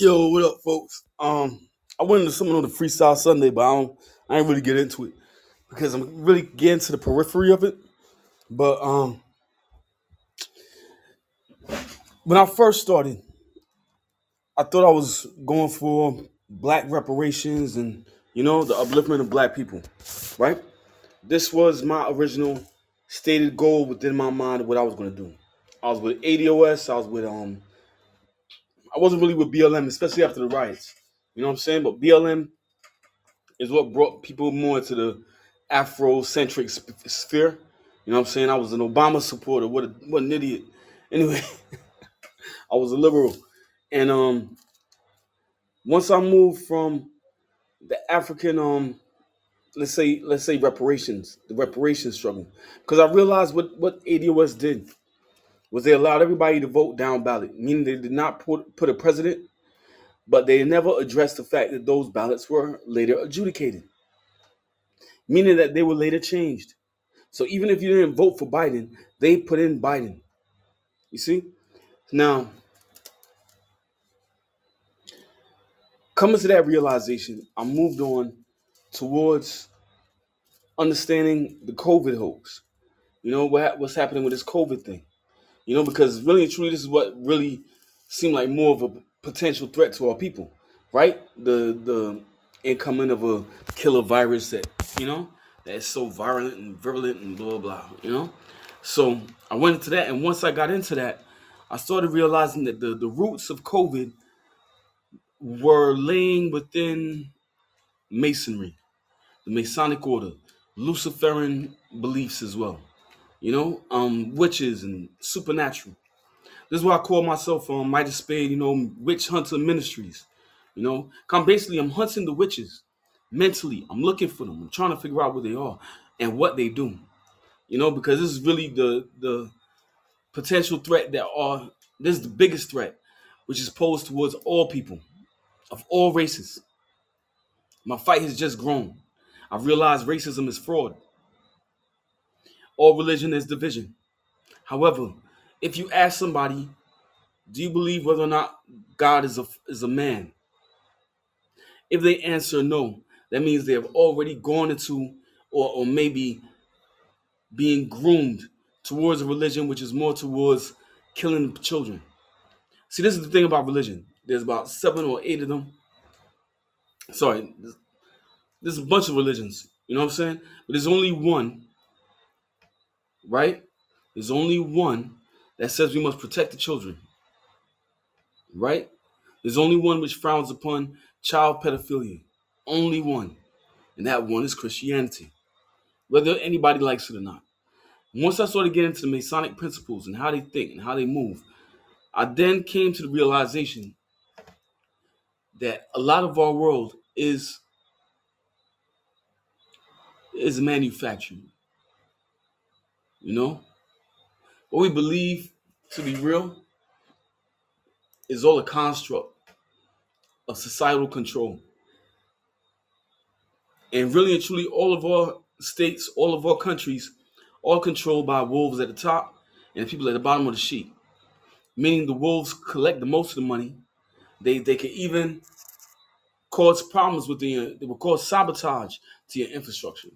Yo, what up, folks? I went into something on the Freestyle Sunday, but I didn't really get into it because I'm really getting to the periphery of it. But when I first started, I thought I was going for black reparations and, you know, the upliftment of black people, right? This was my original stated goal within my mind of what I was going to do. I was with ADOS, I was with I wasn't really with BLM, especially after the riots. You know what I'm saying? But BLM is what brought people more into the Afrocentric sphere. You know what I'm saying? I was an Obama supporter. What an idiot. Anyway, I was a liberal. And once I moved from the African, let's say reparations, the reparations struggle, because I realized what ADOS did was they allowed everybody to vote down ballot, meaning they did not put a president, but they never addressed the fact that those ballots were later adjudicated, meaning that they were later changed. So even if you didn't vote for Biden, they put in Biden. You see? Now, coming to that realization, I moved on towards understanding the COVID hoax. You know, what's happening with this COVID thing. You know, because really and truly, this is what really seemed like more of a potential threat to our people, right? The incoming of a killer virus that, you know, that is so violent and virulent and blah, blah, you know? So I went into that, and once I got into that, I started realizing that the roots of COVID were laying within Masonry, the Masonic order, Luciferan beliefs as well. You know, witches and supernatural. This is why I call myself Midas Spade, you know, Witch Hunter Ministries. You know, I'm hunting the witches mentally. I'm looking for them. I'm trying to figure out where they are and what they do. You know, because this is really the potential threat this is the biggest threat, which is posed towards all people of all races. My fight has just grown. I've realized racism is fraud. All religion is division. However, if you ask somebody, do you believe whether or not God is a man? If they answer no, that means they have already gone into or maybe being groomed towards a religion which is more towards killing children. See, this is the thing about religion. There's about 7 or 8 of them. Sorry, there's a bunch of religions. You know what I'm saying? But there's only one. Right? There's only one that says we must protect the children. Right? There's only one which frowns upon child pedophilia. Only one. And that one is Christianity. Whether anybody likes it or not. Once I started getting into the Masonic principles and how they think and how they move, I then came to the realization that a lot of our world is manufactured. You know, what we believe to be real is all a construct of societal control. And really and truly, all of our states, all of our countries, all controlled by wolves at the top and the people at the bottom of the sheet. Meaning the wolves collect the most of the money. They can even cause problems they will cause sabotage to your infrastructure.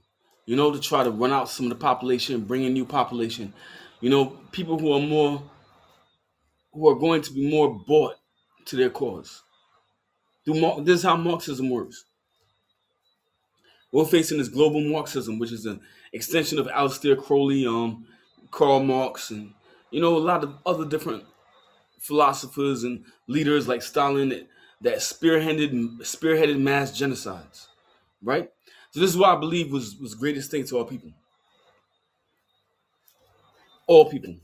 You know, to try to run out some of the population, bring in new population. You know, people who are going to be more bought to their cause. This is how Marxism works. We're facing this global Marxism, which is an extension of Aleister Crowley, Karl Marx, and, you know, a lot of other different philosophers and leaders like Stalin that spearheaded mass genocides, right? So this is what I believe was the greatest thing to our people. All people.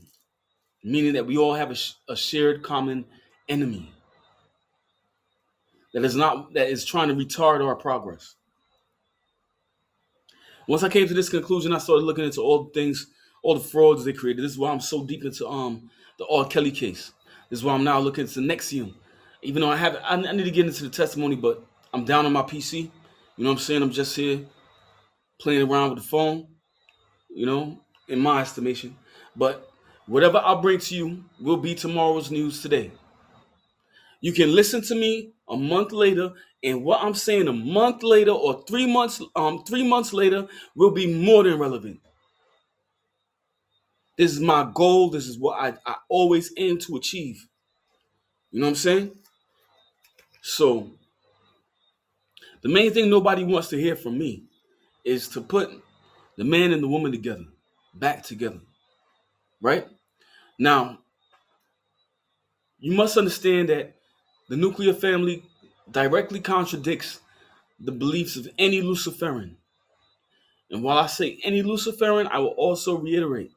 Meaning that we all have a shared common enemy that is trying to retard our progress. Once I came to this conclusion, I started looking into all the things, all the frauds they created. This is why I'm so deep into the R. Kelly case. This is why I'm now looking into NXIVM. Even though I need to get into the testimony, but I'm down on my PC. You know what I'm saying? I'm just here playing around with the phone, you know, in my estimation. But whatever I bring to you will be tomorrow's news today. You can listen to me a month later, and what I'm saying a month later or 3 months, 3 months later will be more than relevant. This is my goal. This is what I always aim to achieve. You know what I'm saying? So the main thing nobody wants to hear from me is to put the man and the woman together, back together, right? Now, you must understand that the nuclear family directly contradicts the beliefs of any Luciferian. And while I say any Luciferian, I will also reiterate,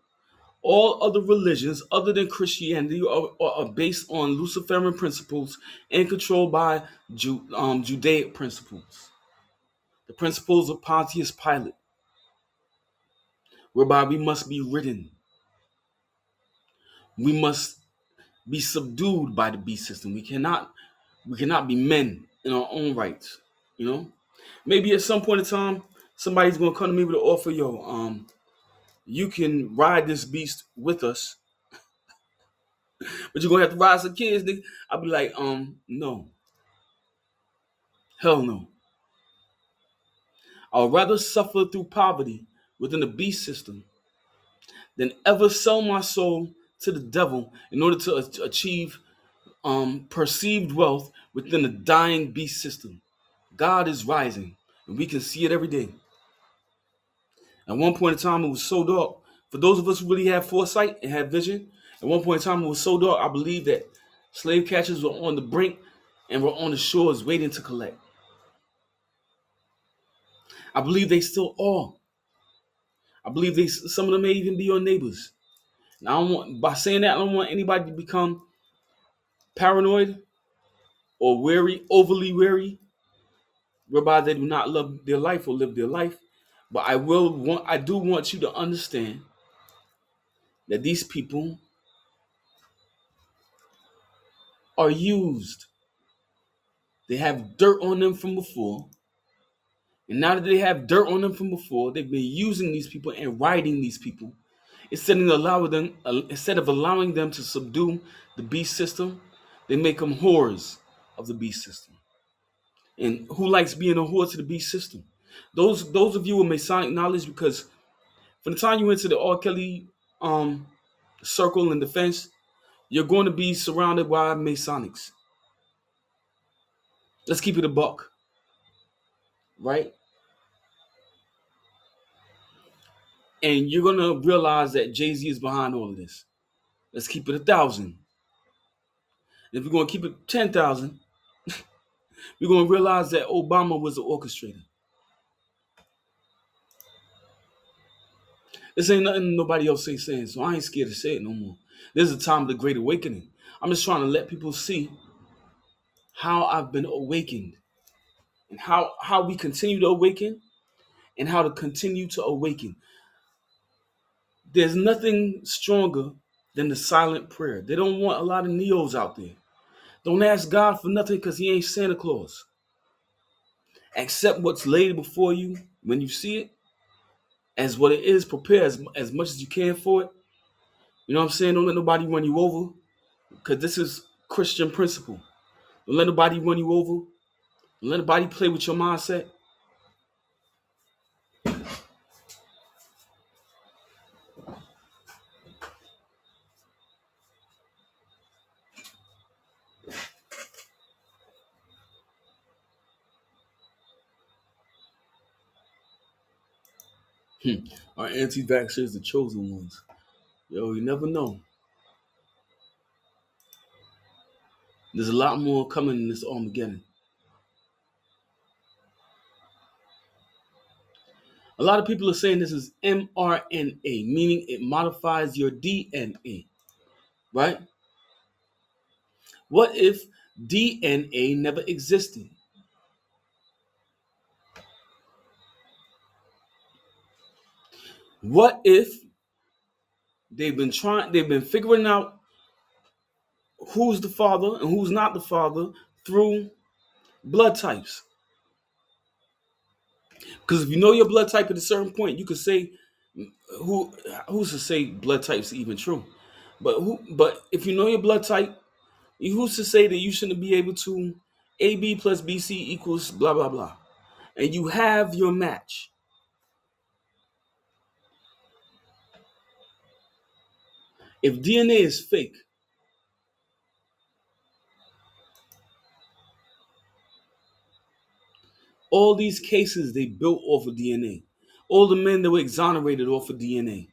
all other religions other than Christianity are based on Luciferian principles and controlled by Judaic principles. The principles of Pontius Pilate, whereby we must be ridden. We must be subdued by the beast system. We cannot be men in our own rights, you know? Maybe at some point in time, somebody's going to come to me with an offer, you can ride this beast with us, but you're gonna have to ride some kids, nigga. I'll be like, no. Hell no. I'll rather suffer through poverty within the beast system than ever sell my soul to the devil in order to achieve perceived wealth within the dying beast system. God is rising, and we can see it every day. At one point in time, it was so dark. For those of us who really had foresight and had vision, at one point in time, it was so dark, I believe that slave catchers were on the brink and were on the shores waiting to collect. I believe they still are. I believe some of them may even be your neighbors. And by saying that, I don't want anybody to become paranoid or wary, overly wary, whereby they do not love their life or live their life. But I do want you to understand that these people are used. They have dirt on them from before. And now that they have dirt on them from before, they've been using these people and riding these people instead of allowing them to subdue the beast system. They make them whores of the beast system. And who likes being a whore to the beast system? Those of you with Masonic knowledge, because from the time you enter the R. Kelly circle and defense, you're going to be surrounded by Masonics. Let's keep it a buck, right? And you're going to realize that Jay-Z is behind all of this. Let's keep it 1,000. If we're going to keep it 10,000, we're going to realize that Obama was the orchestrator. This ain't nothing nobody else ain't saying, so I ain't scared to say it no more. This is a time of the Great Awakening. I'm just trying to let people see how I've been awakened and how we continue to awaken and how to continue to awaken. There's nothing stronger than the silent prayer. They don't want a lot of neos out there. Don't ask God for nothing because he ain't Santa Claus. Accept what's laid before you when you see it. As what it is, prepare as much as you can for it. You know what I'm saying? Don't let nobody run you over, because this is Christian principle. Don't let nobody run you over. Don't let nobody play with your mindset. Are anti-vaxxers the chosen ones? Yo, you never know. There's a lot more coming in this Armageddon. A lot of people are saying this is mRNA, meaning it modifies your DNA, right? What if DNA never existed? What if they've been figuring out who's the father and who's not the father through blood types? Because if you know your blood type at a certain point, you could say who's to say blood type's even true. But if you know your blood type, Who's to say that you shouldn't be able to AB plus BC equals blah, blah, blah. And you have your match. If DNA is fake, all these cases they built off of DNA. All the men that were exonerated off of DNA.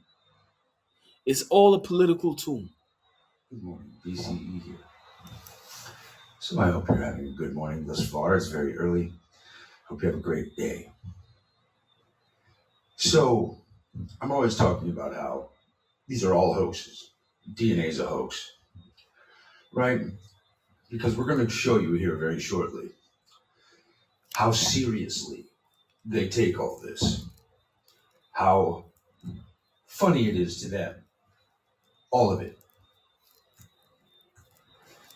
It's all a political tool. Good morning, BCE here. So I hope you're having a good morning thus far. It's very early. Hope you have a great day. So I'm always talking about how these are all hoaxes. DNA is a hoax, right? Because we're going to show you here very shortly how seriously they take all this, how funny it is to them, all of it.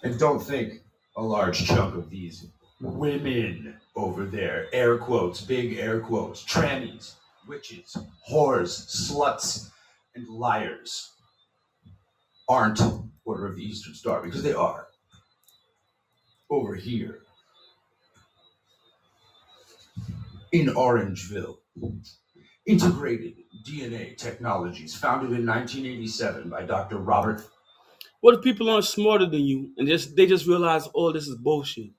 And don't think a large chunk of these women over there, air quotes, big air quotes, trannies, witches, whores, sluts, and liars aren't Order of the Eastern Star, because they are. Over here in Orangeville, Integrated DNA Technologies, founded in 1987 by Dr. Robert. What if people aren't smarter than you and they just realize all this is bullshit?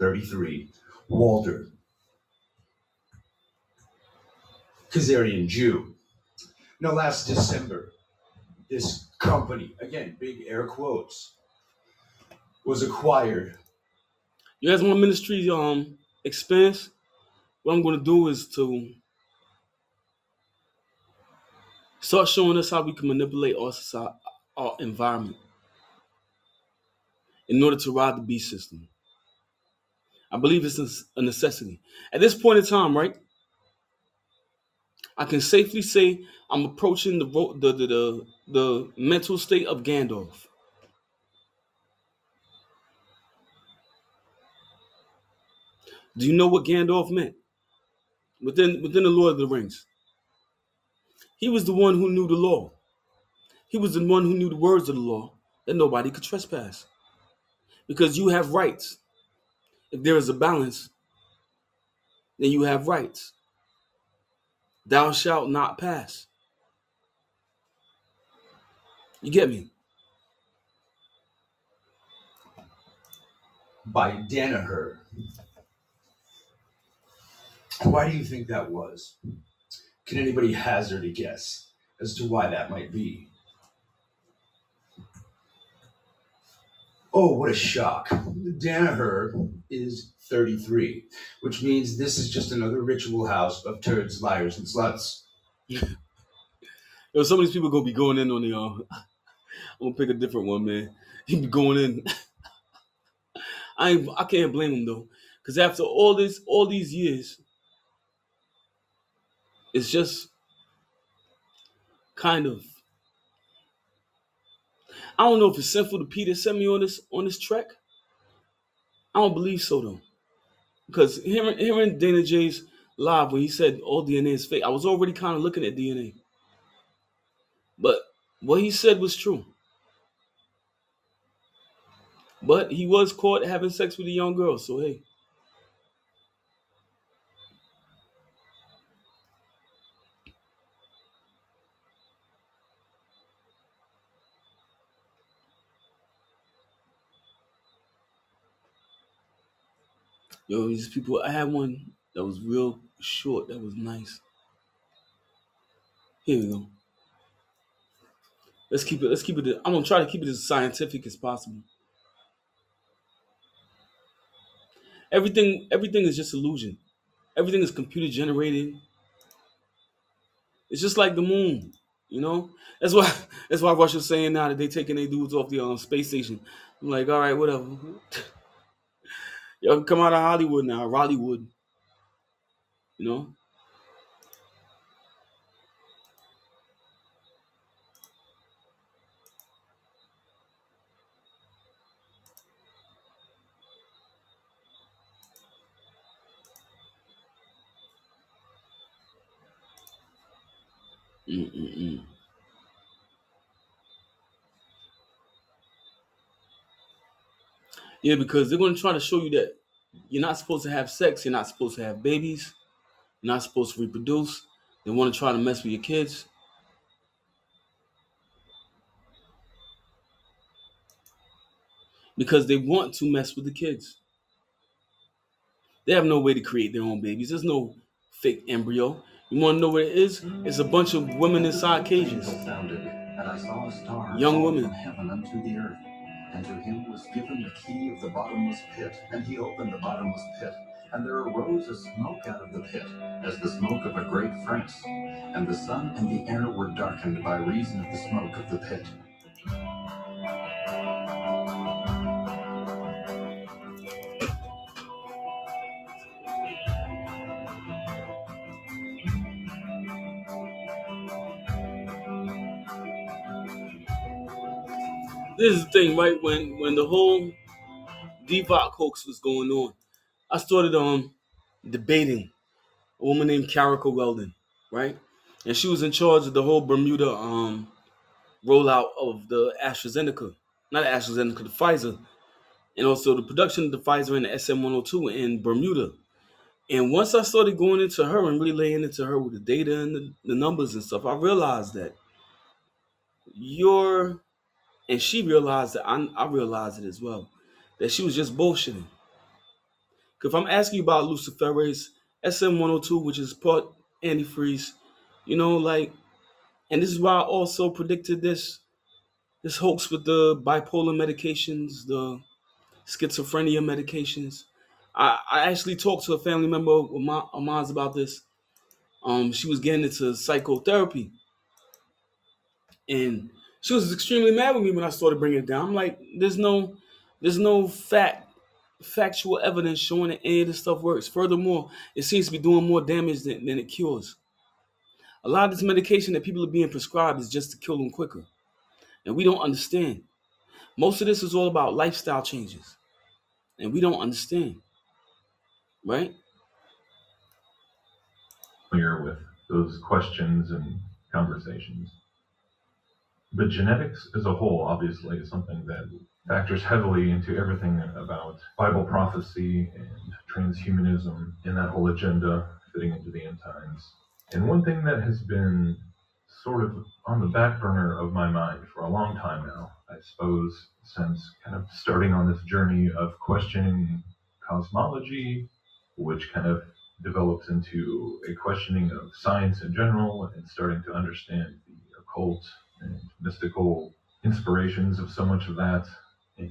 33, Walder, Khazarian Jew. Now, last December, this company, again, big air quotes, was acquired. You guys want ministry expense? What I'm going to do is to start showing us how we can manipulate our society, our environment, in order to ride the beast system. I believe it's a necessity. At this point in time, right? I can safely say I'm approaching the mental state of Gandalf. Do you know what Gandalf meant? Within the Lord of the Rings, he was the one who knew the law. He was the one who knew the words of the law that nobody could trespass, because you have rights. If there is a balance, then you have rights. Thou shalt not pass. You get me? By Danaher. Why do you think that was? Can anybody hazard a guess as to why that might be? Oh, what a shock. Danaher is 33, which means this is just another ritual house of turds, liars, and sluts. Yo, some of these people gonna be going in on the I'm gonna pick a different one, man. He be going in. I can't blame him though, because after all these years, it's just kind of, I don't know if it's sinful to Peter sent me on this track. I don't believe so though, because hearing Dana J's live when he said all DNA is fake, I was already kind of looking at DNA, but what he said was true. But he was caught having sex with a young girl, so hey. Yo, these people, I had one that was real short, that was nice. Here we go. Let's keep it. I'm gonna try to keep it as scientific as possible. Everything is just illusion. Everything is computer generated. It's just like the moon, you know? That's why Russia's saying now that they taking their dudes off the space station. I'm like, all right, whatever. Y'all can come out of Hollywood now, Rollywood. You know? Yeah, because they're going to try to show you that you're not supposed to have sex. You're not supposed to have babies. You're not supposed to reproduce. They want to try to mess with your kids. Because they want to mess with the kids. They have no way to create their own babies. There's no fake embryo. You want to know what it is? It's a bunch of women inside cages. Young women. And to him was given the key of the bottomless pit, and he opened the bottomless pit, and there arose a smoke out of the pit, as the smoke of a great furnace, and the sun and the air were darkened by reason of the smoke of the pit. This is the thing, right? When the whole Devoc hoax was going on, I started debating a woman named Carica Weldon, right? And she was in charge of the whole Bermuda rollout of the AstraZeneca, not AstraZeneca, the Pfizer, and also the production of the Pfizer and the SM 102 in Bermuda. And once I started going into her and really laying into her with the data and the numbers and stuff, I realized that your... And she realized that, I realized it as well, that she was just bullshitting. Because if I'm asking you about Luciferase, SM 102, which is part antifreeze, you know, like, and this is why I also predicted this hoax with the bipolar medications, the schizophrenia medications. I actually talked to a family member of mine about this. She was getting into psychotherapy. And she was extremely mad with me when I started bringing it down. I'm like, there's no factual evidence showing that any of this stuff works. Furthermore, it seems to be doing more damage than it cures. A lot of this medication that people are being prescribed is just to kill them quicker. And we don't understand. Most of this is all about lifestyle changes. And we don't understand. Right? Clear with those questions and conversations. But genetics as a whole, obviously, is something that factors heavily into everything about Bible prophecy and transhumanism and that whole agenda fitting into the end times. And one thing that has been sort of on the back burner of my mind for a long time now, I suppose, since kind of starting on this journey of questioning cosmology, which kind of develops into a questioning of science in general and starting to understand the occult and mystical inspirations of so much of that, and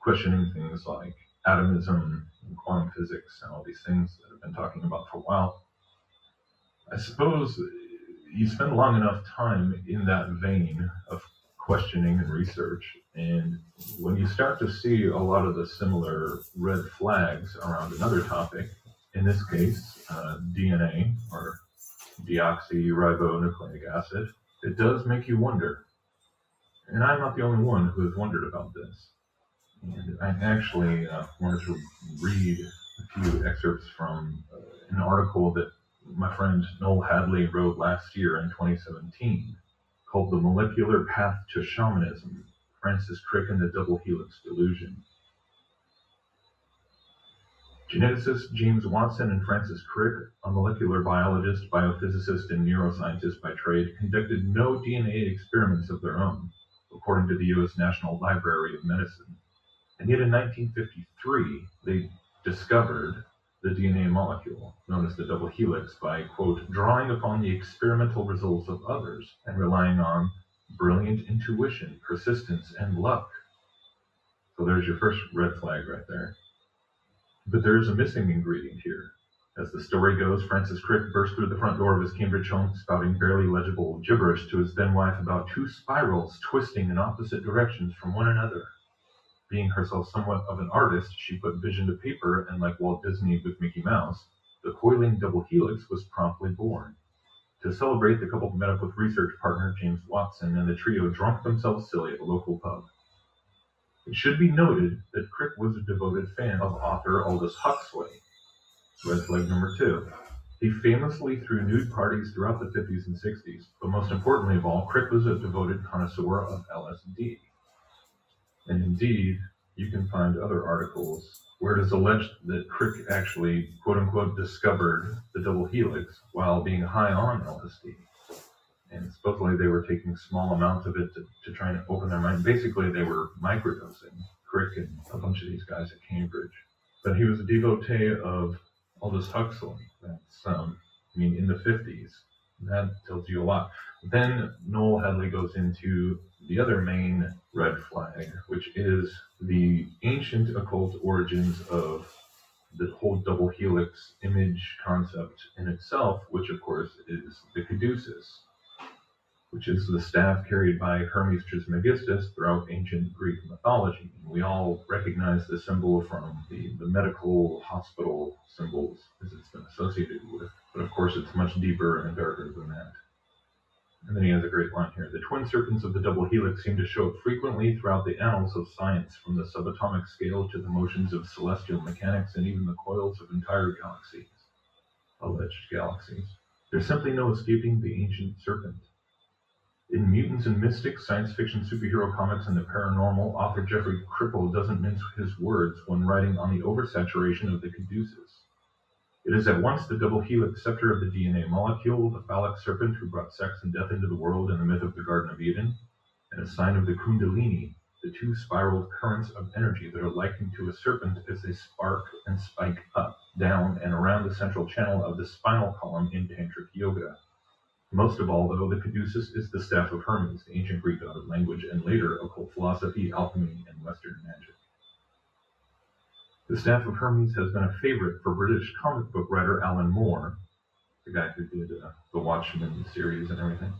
questioning things like atomism and quantum physics and all these things that I've been talking about for a while. I suppose you spend long enough time in that vein of questioning and research, and when you start to see a lot of the similar red flags around another topic, in this case, DNA or deoxyribonucleic acid, it does make you wonder. And I'm not the only one who has wondered about this. And I actually wanted to read a few excerpts from an article that my friend Noel Hadley wrote last year in 2017 called The Molecular Path to Shamanism, Francis Crick and the Double Helix Delusion. Geneticists James Watson and Francis Crick, a molecular biologist, biophysicist, and neuroscientist by trade, conducted no DNA experiments of their own, according to the U.S. National Library of Medicine. And yet in 1953, they discovered the DNA molecule, known as the double helix, by, quote, drawing upon the experimental results of others and relying on brilliant intuition, persistence, and luck. So there's your first red flag right there. But there is a missing ingredient here. As the story goes, Francis Crick burst through the front door of his Cambridge home, spouting barely legible gibberish to his then-wife about two spirals twisting in opposite directions from one another. Being herself somewhat of an artist, she put vision to paper, and like Walt Disney with Mickey Mouse, the coiling double helix was promptly born. To celebrate, the couple met up with research partner James Watson, and the trio drunk themselves silly at a local pub. It should be noted that Crick was a devoted fan of author Aldous Huxley. Red flag number 2. He famously threw nude parties throughout the 50s and 60s, but most importantly of all, Crick was a devoted connoisseur of LSD. And indeed, you can find other articles where it is alleged that Crick actually, quote-unquote, discovered the double helix while being high on LSD. And supposedly they were taking small amounts of it to try and open their mind. Basically, they were microdosing, Crick and a bunch of these guys at Cambridge. But he was a devotee of Aldous Huxley. That's, in the 50s. That tells you a lot. Then Noel Hadley goes into the other main red flag, which is the ancient occult origins of the whole double helix image concept in itself, which of course is the Caduceus, which is the staff carried by Hermes Trismegistus throughout ancient Greek mythology. We all recognize the symbol from the medical hospital symbols as it's been associated with, but of course it's much deeper and darker than that. And then he has a great line here. The twin serpents of the double helix seem to show up frequently throughout the annals of science, from the subatomic scale to the motions of celestial mechanics and even the coils of entire galaxies, alleged galaxies. There's simply no escaping the ancient serpent. In Mutants and Mystics, Science Fiction, Superhero Comics, and the Paranormal, author Jeffrey Kripal doesn't mince his words when writing on the oversaturation of the Caduceus. It is at once the double helix scepter of the DNA molecule, the phallic serpent who brought sex and death into the world in the myth of the Garden of Eden, and a sign of the Kundalini, the two spiraled currents of energy that are likened to a serpent as they spark and spike up, down, and around the central channel of the spinal column in Tantric Yoga. Most of all, though, the Caduceus is the staff of Hermes, the ancient Greek god of language, and later occult philosophy, alchemy, and Western magic. The staff of Hermes has been a favorite for British comic book writer Alan Moore, the guy who did the Watchmen series and everything,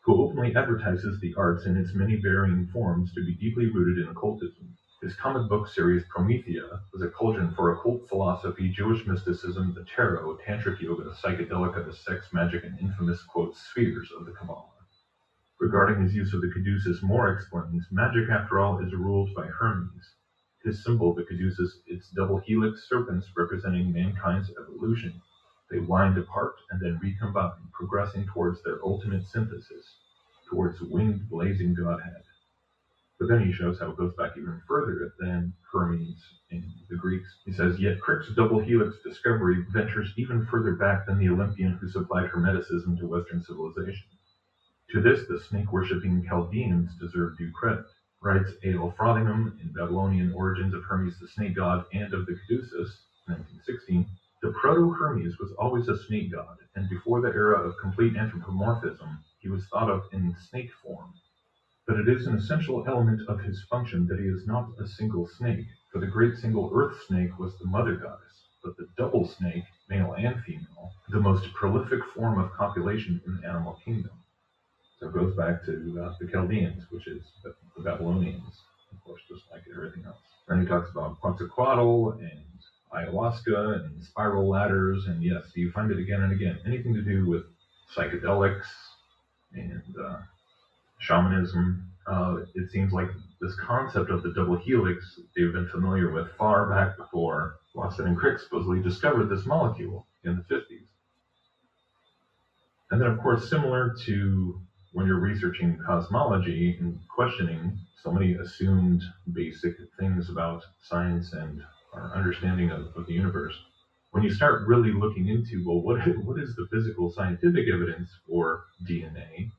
who openly advertises the arts in its many varying forms to be deeply rooted in occultism. His comic book series Promethea was a cauldron for occult philosophy, Jewish mysticism, the tarot, tantric yoga, psychedelica, sex magic, and infamous, quote, spheres of the Kabbalah. Regarding his use of the Caduceus, Moore explains, magic, after all, is ruled by Hermes. His symbol, the Caduceus, its double helix serpents representing mankind's evolution. They wind apart and then recombine, progressing towards their ultimate synthesis, towards winged blazing godhead. But then he shows how it goes back even further than Hermes and the Greeks. He says, yet Crick's double helix discovery ventures even further back than the Olympian who supplied Hermeticism to Western civilization. To this, the snake-worshipping Chaldeans deserve due credit. Writes A.L. Frothingham in Babylonian Origins of Hermes the Snake God and of the Caduceus, 1916, the proto-Hermes was always a snake god, and before the era of complete anthropomorphism, he was thought of in snake form. But it is an essential element of his function that he is not a single snake, for the great single earth snake was the mother goddess, but the double snake, male and female, the most prolific form of copulation in the animal kingdom. So it goes back to the Chaldeans, which is the Babylonians, of course, just like everything else. Then he talks about Quetzalcoatl and ayahuasca and spiral ladders, and yes, you find it again and again. Anything to do with psychedelics and shamanism. It seems like this concept of the double helix they've been familiar with far back before Watson and Crick supposedly discovered this molecule in the 50s. And then, of course, similar to when you're researching cosmology and questioning so many assumed basic things about science and our understanding of the universe, when you start really looking into, well, what is the physical scientific evidence for DNA,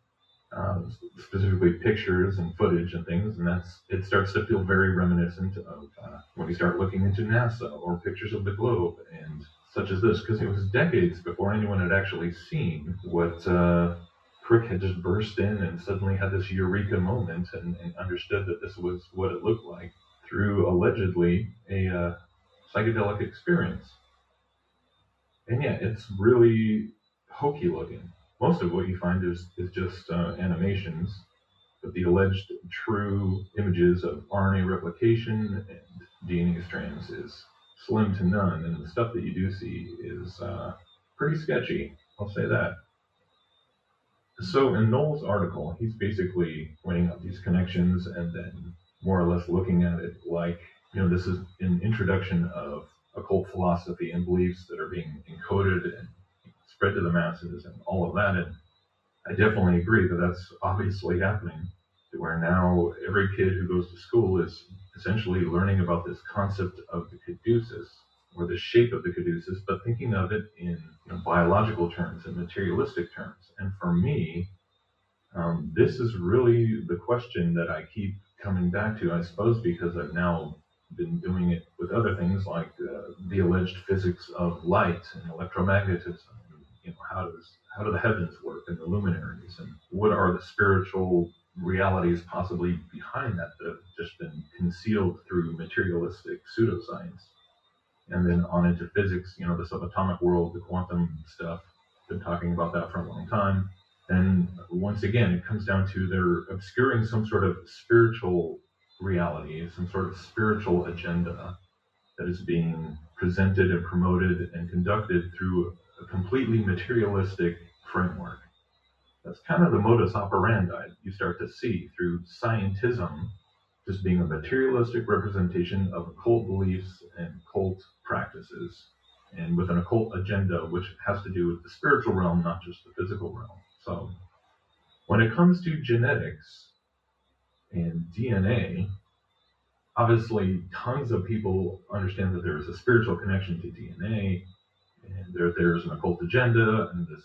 specifically pictures and footage and things, and it starts to feel very reminiscent of when you start looking into NASA or pictures of the globe and such as this, because it was decades before anyone had actually seen what Crick had just burst in and suddenly had this eureka moment and understood that this was what it looked like through allegedly a psychedelic experience. And yeah, it's really hokey looking. Most of what you find is just animations, but the alleged true images of RNA replication and DNA strands is slim to none, and the stuff that you do see is pretty sketchy, I'll say that. So in Noel's article, he's basically pointing out these connections and then more or less looking at it like, this is an introduction of occult philosophy and beliefs that are being encoded and spread to the masses and all of that. And I definitely agree that that's obviously happening, to where now every kid who goes to school is essentially learning about this concept of the caduceus, or the shape of the caduceus, but thinking of it in biological terms and materialistic terms. And for me, this is really the question that I keep coming back to, I suppose, because I've now been doing it with other things like the alleged physics of light and electromagnetism, and, how do the heavens work and the luminaries, and what are the spiritual realities possibly behind that have just been concealed through materialistic pseudoscience. And then on into physics, the subatomic world, the quantum stuff, been talking about that for a long time. And once again, it comes down to they're obscuring some sort of spiritual reality, some sort of spiritual agenda that is being presented and promoted and conducted through a completely materialistic framework. That's kind of the modus operandi you start to see through scientism, just being a materialistic representation of occult beliefs and occult practices, and with an occult agenda, which has to do with the spiritual realm, not just the physical realm. So when it comes to genetics and DNA, obviously tons of people understand that there is a spiritual connection to DNA, and there's an occult agenda, and this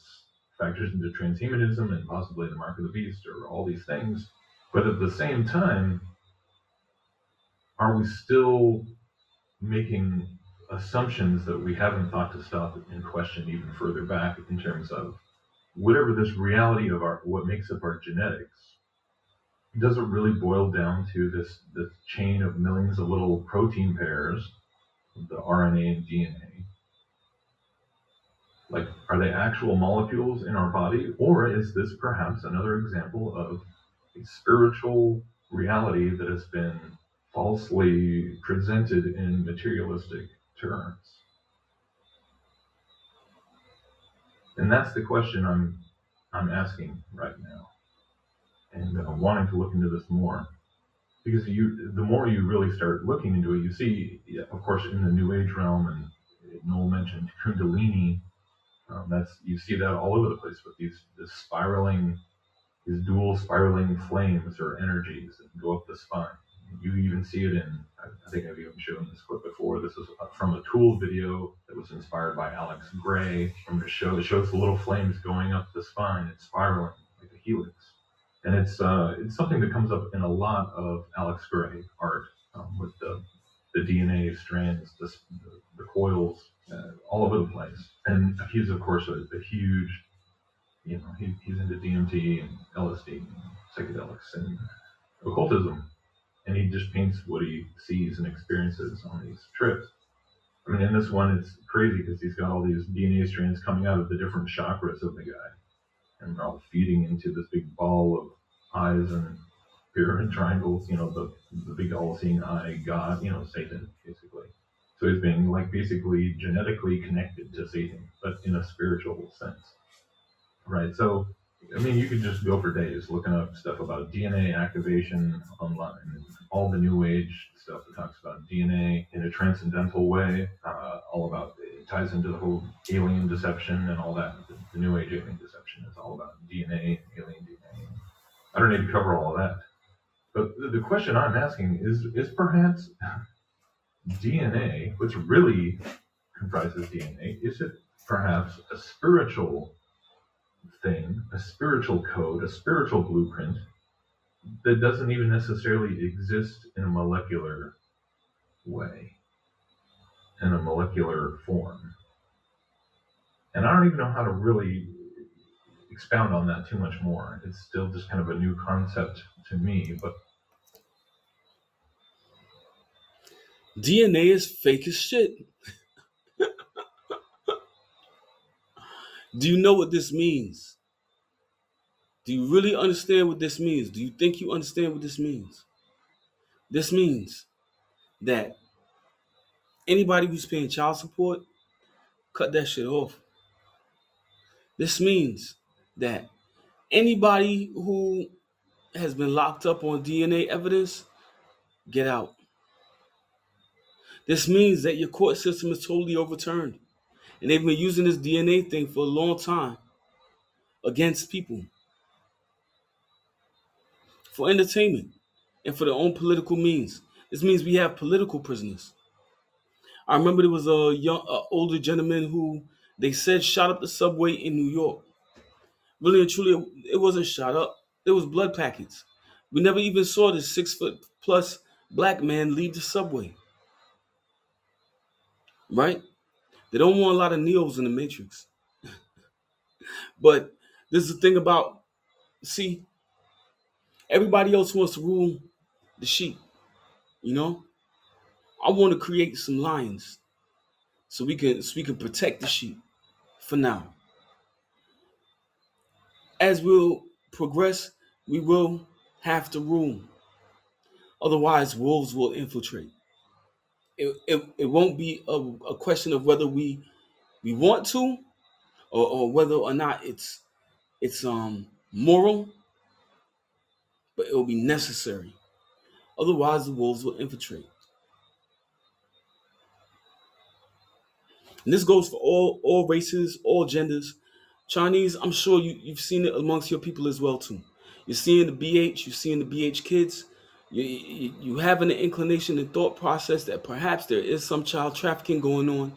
factors into transhumanism and possibly the mark of the beast or all these things. But at the same time, are we still making assumptions that we haven't thought to stop and question even further back in terms of whatever this reality of what makes up our genetics? Does it really boil down to this chain of millions of little protein pairs, the RNA and DNA? Like, are they actual molecules in our body, or is this perhaps another example of a spiritual reality that has been falsely presented in materialistic terms? And that's the question I'm asking right now, and wanting to look into this more, because the more you really start looking into it, you see, of course, in the New Age realm, and Noel mentioned Kundalini. You see that all over the place with these dual spiraling flames or energies that go up the spine. You even see it in, I think I've even shown this clip before. This is from a Tool video that was inspired by Alex Gray from the show. It shows the little flames going up the spine. It's spiraling like a helix. And it's something that comes up in a lot of Alex Gray art, with the DNA strands, the coils, all over the place. And he's, of course, a huge, he's into DMT and LSD and psychedelics and occultism. And he just paints what he sees and experiences on these trips. I mean, in this one, it's crazy because he's got all these DNA strands coming out of the different chakras of the guy. And they're all feeding into this big ball of eyes and pyramid triangles, the big all-seeing eye, God, Satan, basically. So he's being basically genetically connected to Satan, but in a spiritual sense, right? So, you could just go for days looking up stuff about DNA activation online, all the New Age stuff that talks about DNA in a transcendental way, it ties into the whole alien deception and all that. The New Age alien deception is all about DNA, alien DNA. I don't need to cover all of that. But the question I'm asking is perhaps DNA, which really comprises DNA, is it perhaps a spiritual thing, a spiritual code, a spiritual blueprint that doesn't even necessarily exist in a molecular way, in a molecular form? And I don't even know how to really expound on that too much more. It's still just kind of a new concept to me, but DNA is fake as shit. Do you know what this means? Do you really understand what this means? Do you think you understand what this means? This means that anybody who's paying child support, cut that shit off. This means that anybody who has been locked up on DNA evidence, get out. This means that your court system is totally overturned. And they've been using this DNA thing for a long time against people for entertainment and for their own political means. This means we have political prisoners. I remember there was an older gentleman who they said shot up the subway in New York. Really and truly, it wasn't shot up. It was blood packets. We never even saw this 6-foot-plus black man leave the subway. Right? They don't want a lot of Neos in the Matrix. But this is the thing about, see, everybody else wants to rule the sheep, you know? I want to create some lions so we can protect the sheep for now. As we'll progress, we will have to rule. Otherwise, wolves will infiltrate. It won't be a question of whether we want to or whether or not it's moral, but it will be necessary. Otherwise, the wolves will infiltrate. And this goes for all races, all genders. Chinese, I'm sure you've seen it amongst your people as well too. You're seeing the BH, you're seeing the BH kids. You having an inclination and thought process that perhaps there is some child trafficking going on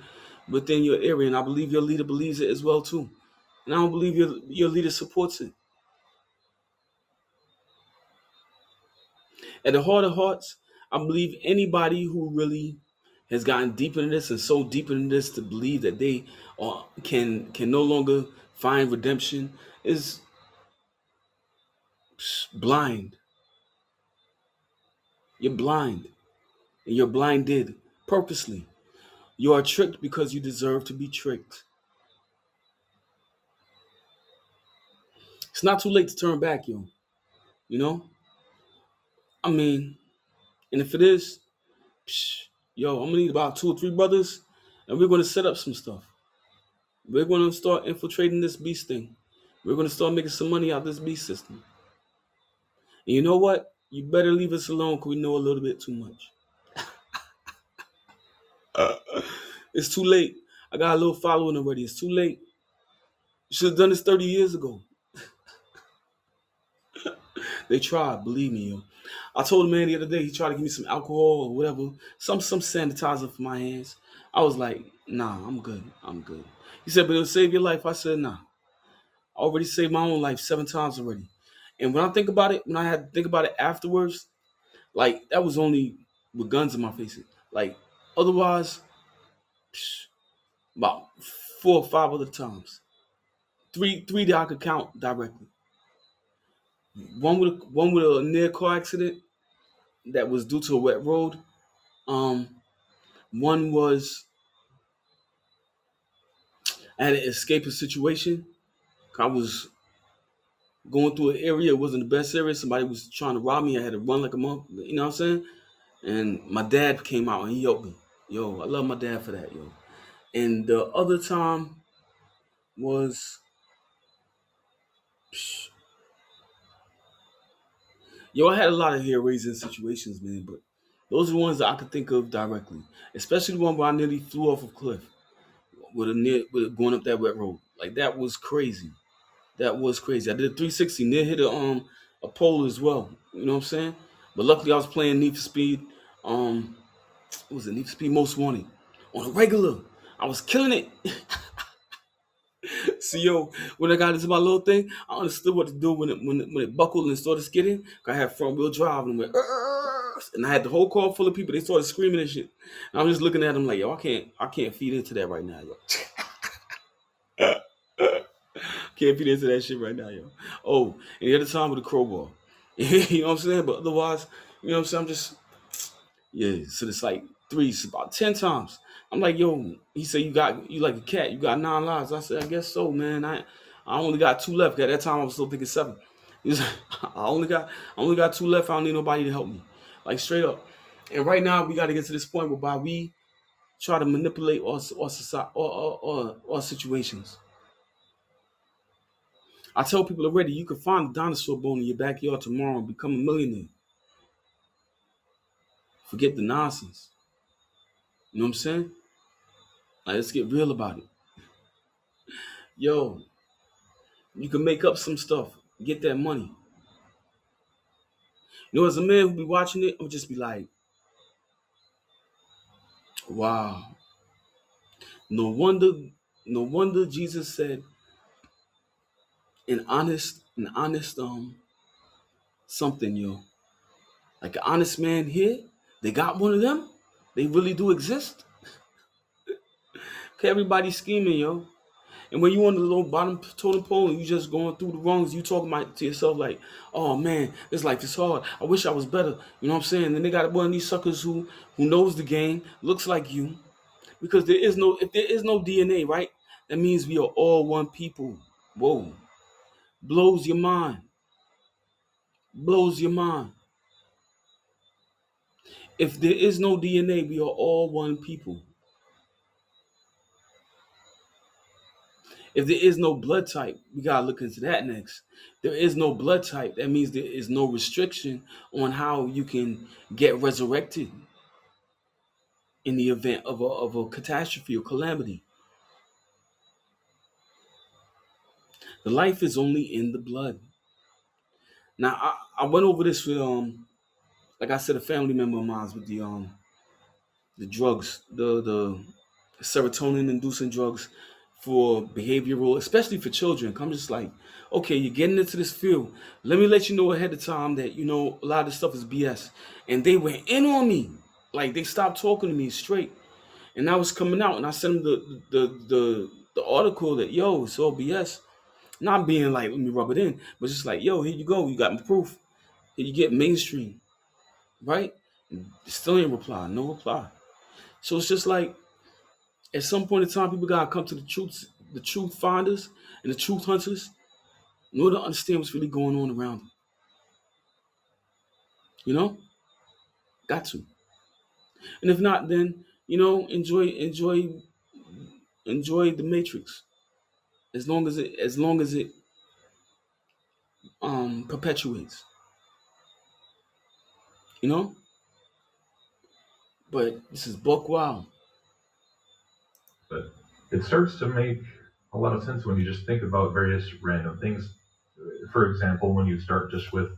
within your area. And I believe your leader believes it as well too. And I don't believe your leader supports it. At the heart of hearts, I believe anybody who really has gotten deep into this and so deep into this to believe that they can no longer find redemption is blind. You're blind, and you're blinded purposely. You are tricked because you deserve to be tricked. It's not too late to turn back, yo. You know? I mean, and if it is, I'm gonna need about 2 or 3 brothers, and we're gonna set up some stuff. We're gonna start infiltrating this beast thing. We're gonna start making some money out of this beast system. And you know what? You better leave us alone because we know a little bit too much. It's too late. I got a little following already. It's too late. You should have done this 30 years ago. They tried, believe me, yo. I told a man the other day, he tried to give me some alcohol or whatever, some sanitizer for my hands. I was like, nah, I'm good. He said, but it'll save your life. I said, nah. I already saved my own life 7 times already. And when I think about it, when I had to think about it afterwards, like, that was only with guns in my face. Like, otherwise, about 4 or 5 other times. 3 that I could count directly. One with a near car accident that was due to a wet road. One was I had to escape a situation. I was going through an area, it wasn't the best area. Somebody was trying to rob me. I had to run like a monk, you know what I'm saying? And my dad came out and he helped me. Yo, I love my dad for that, yo. And the other time was Yo, I had a lot of hair-raising situations, man, but those are the ones that I could think of directly, especially the one where I nearly flew off a cliff with going up that wet road. Like, that was crazy. I did a 360, near hit a pole as well, you know what I'm saying? But luckily, I was playing Need for Speed. What was it? Need for Speed Most Wanted. On a regular. I was killing it. So, yo, when I got into my little thing, I understood what to do when it buckled and started skidding. I had front-wheel drive and went, and I had the whole car full of people. They started screaming and shit. And I'm just looking at them like, yo, I can't feed into that right now, yo. Can't feed into that shit right now, yo. Oh, and the other time with the crowbar. You know what I'm saying? But otherwise, you know what I'm saying? I'm just, yeah, so it's like 3, about 10 times. I'm like, yo, he said, you like a cat, you got 9 lives. I said, I guess so, man. I only got 2 left. At that time, I was still thinking 7. He was like, I only got 2 left. I don't need nobody to help me. Like, straight up. And right now, we got to get to this point whereby we try to manipulate our society, our situations. I tell people already, you can find a dinosaur bone in your backyard tomorrow and become a millionaire. Forget the nonsense. You know what I'm saying? Like, let's get real about it. Yo, you can make up some stuff. Get that money. You know, as a man who be watching it, I would just be like, Wow. No wonder Jesus said an honest something, yo. Like an honest man here, they got one of them? They really do exist? Okay, everybody's scheming, yo. And when you on the low bottom totem pole and you just going through the wrongs, you talking about to yourself like, oh man, this life is hard. I wish I was better. You know what I'm saying? Then they got one of these suckers who knows the game, looks like you. Because if there is no DNA, right? That means we are all one people. Whoa. Blows your mind. Blows your mind. If there is no DNA, we are all one people. If there is no blood type, we gotta look into that next. There is no blood type. That means there is no restriction on how you can get resurrected in the event of a catastrophe or calamity. The life is only in the blood. Now, I went over this with, like I said, a family member of mine with the drugs, the serotonin-inducing drugs, for behavioral, especially for children. I'm just like, okay, you're getting into this field. Let me let you know ahead of time that, you know, a lot of this stuff is BS. And they went in on me. Like, they stopped talking to me straight. And I was coming out, and I sent them the article that, yo, it's all BS. Not being like, let me rub it in, but just like, yo, here you go. You got proof. Here you get mainstream, right? And still ain't reply. No reply. So it's just like, at some point in time, people gotta come to the truth finders and the truth hunters in order to understand what's really going on around them. You know? Got to. And if not, then, you know, enjoy the Matrix. As long as it perpetuates. You know? But this is buck wild. But it starts to make a lot of sense when you just think about various random things. For example, when you start just with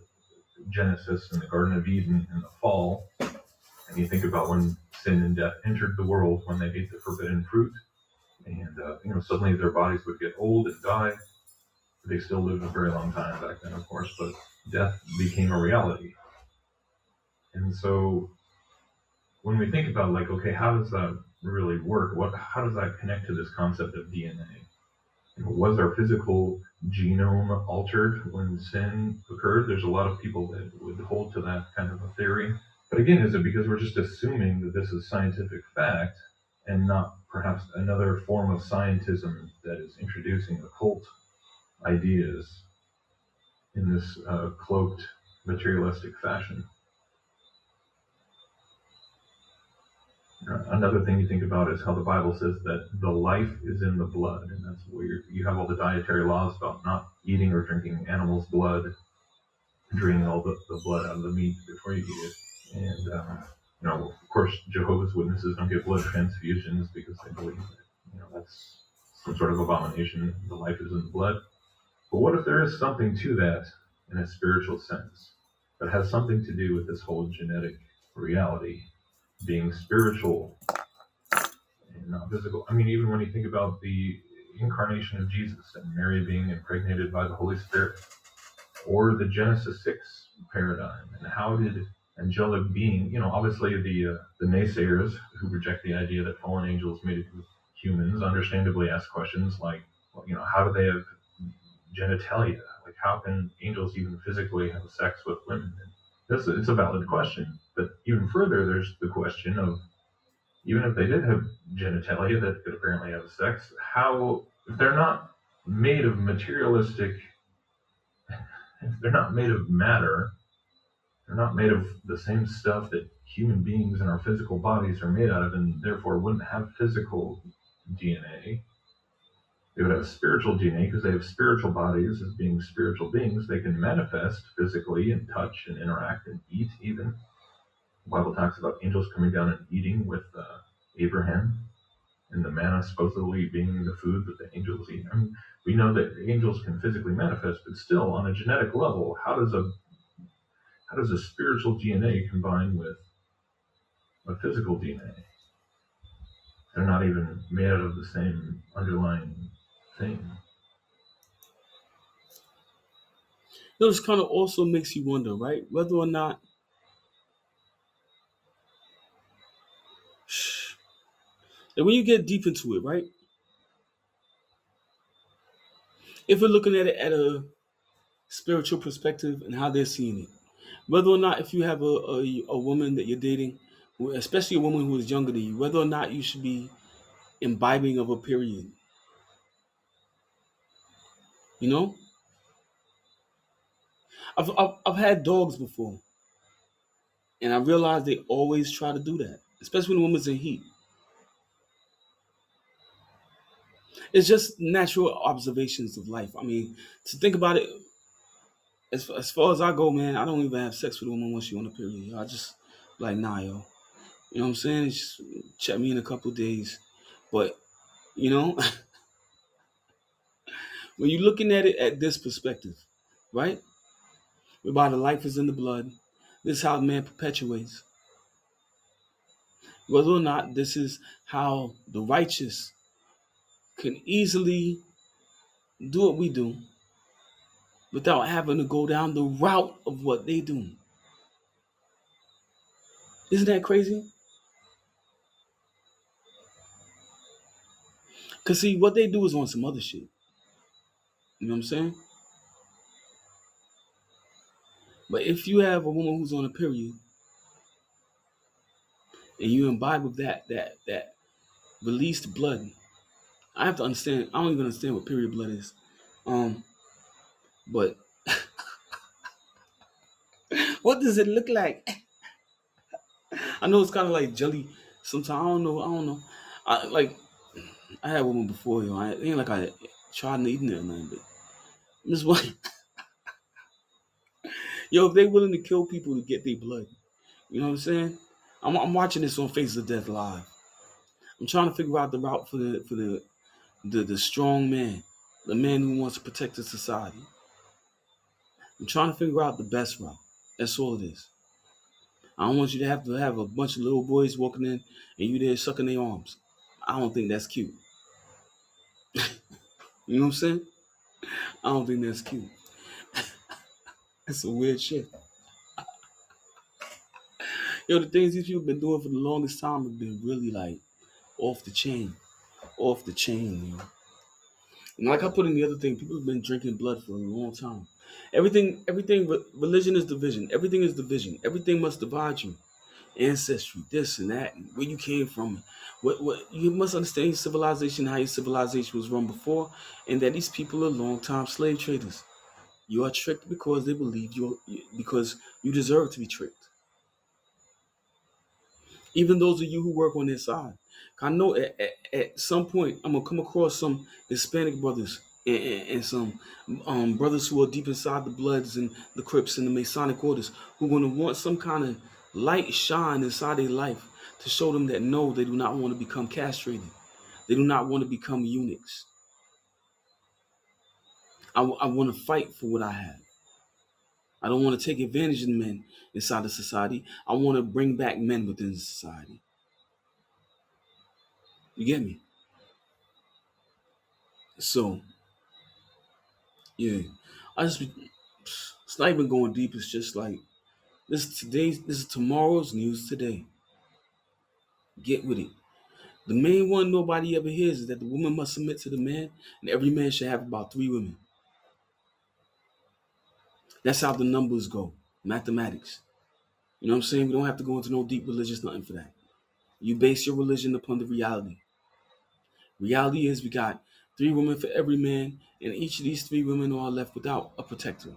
Genesis and the Garden of Eden and the fall, and you think about when sin and death entered the world, when they ate the forbidden fruit, and you know, suddenly their bodies would get old and die. They still lived a very long time back then, of course, but death became a reality. And so when we think about, like, okay, how does that really work? How does that connect to this concept of DNA? Was our physical genome altered when sin occurred? There's a lot of people that would hold to that kind of a theory. But again, is it because we're just assuming that this is scientific fact and not perhaps another form of scientism that is introducing occult ideas in this cloaked materialistic fashion? Another thing you think about is how the Bible says that the life is in the blood, and that's where you have all the dietary laws about not eating or drinking animals' blood, draining all the blood out of the meat before you eat it. And, you know, of course, Jehovah's Witnesses don't get blood transfusions because they believe that, you know, that's some sort of abomination. The life is in the blood. But what if there is something to that in a spiritual sense that has something to do with this whole genetic reality being spiritual and not physical? I mean, even when you think about the incarnation of Jesus and Mary being impregnated by the Holy Spirit, or the Genesis 6 paradigm, and how did angelic being, you know, obviously the naysayers who reject the idea that fallen angels mated with humans understandably ask questions like, you know, how do they have genitalia? Like, how can angels even physically have sex with women? It's a valid question, but even further, there's the question of, even if they did have genitalia that could apparently have sex, how, if they're not made of materialistic, if they're not made of matter, they're not made of the same stuff that human beings and our physical bodies are made out of, and therefore wouldn't have physical DNA. They would have spiritual DNA because they have spiritual bodies. As being spiritual beings, they can manifest physically and touch and interact and eat even. The Bible talks about angels coming down and eating with Abraham, and the manna supposedly being the food that the angels eat. I mean, we know that angels can physically manifest, but still on a genetic level, how does a spiritual DNA combine with a physical DNA? They're not even made out of the same underlying thing. This kind of also makes you wonder, right? Whether or not and when you get deep into it, right? If we're looking at it at a spiritual perspective and how they're seeing it, whether or not if you have a woman that you're dating, especially a woman who is younger than you, whether or not you should be imbibing of a period. You know? I've had dogs before, and I realized they always try to do that, especially when the woman's in heat. It's just natural observations of life. I mean, to think about it, as far as I go, man, I don't even have sex with a woman once she's on a period. I just like, nah, yo. You know what I'm saying? Just check me in a couple of days. But, you know, when you're looking at it at this perspective, right? Whereby the life is in the blood. This is how man perpetuates. Whether or not this is how the righteous can easily do what we do without having to go down the route of what they do. Isn't that crazy? Because see, what they do is on some other shit. You know what I'm saying? But if you have a woman who's on a period and you imbibe with that released blood, I have to understand. I don't even understand what period blood is, but what does it look like? I know it's kind of like jelly. Sometimes I don't know. I had a woman before, you know. It ain't like I tried to eat it or nothing, but I'm just wondering. Yo, if they willing to kill people to get their blood, you know what I'm saying? I'm watching this on Faces of Death Live. I'm trying to figure out the route for the strong man, the man who wants to protect the society. I'm trying to figure out the best route. That's all it is. I don't want you to have a bunch of little boys walking in and you there sucking their arms. I don't think that's cute. You know what I'm saying? I don't think that's cute. That's some weird shit. Yo, the things these people have been doing for the longest time have been really like off the chain, you know. And like I put in the other thing, people have been drinking blood for a long time. Everything, religion is division. Everything is division. Everything must divide you. Ancestry, this and that, and where you came from. What you must understand your civilization, how your civilization was run before, and that these people are long-time slave traders. You are tricked because they believe because you deserve to be tricked. Even those of you who work on their side. I know at some point I'm going to come across some Hispanic brothers and some brothers who are deep inside the Bloods and the Crips and the Masonic orders who are going to want some kind of light shine inside their life to show them that no, they do not want to become castrated. They do not want to become eunuchs. I want to fight for what I have. I don't want to take advantage of men inside the society. I want to bring back men within the society. You get me? So, yeah, it's not even going deep. It's just like, this is tomorrow's news today. Get with it. The main one nobody ever hears is that the woman must submit to the man, and every man should have about 3 women. That's how the numbers go, mathematics. You know what I'm saying? We don't have to go into no deep religious nothing for that. You base your religion upon the reality. Reality is we got 3 women for every man, and each of these 3 women are left without a protector,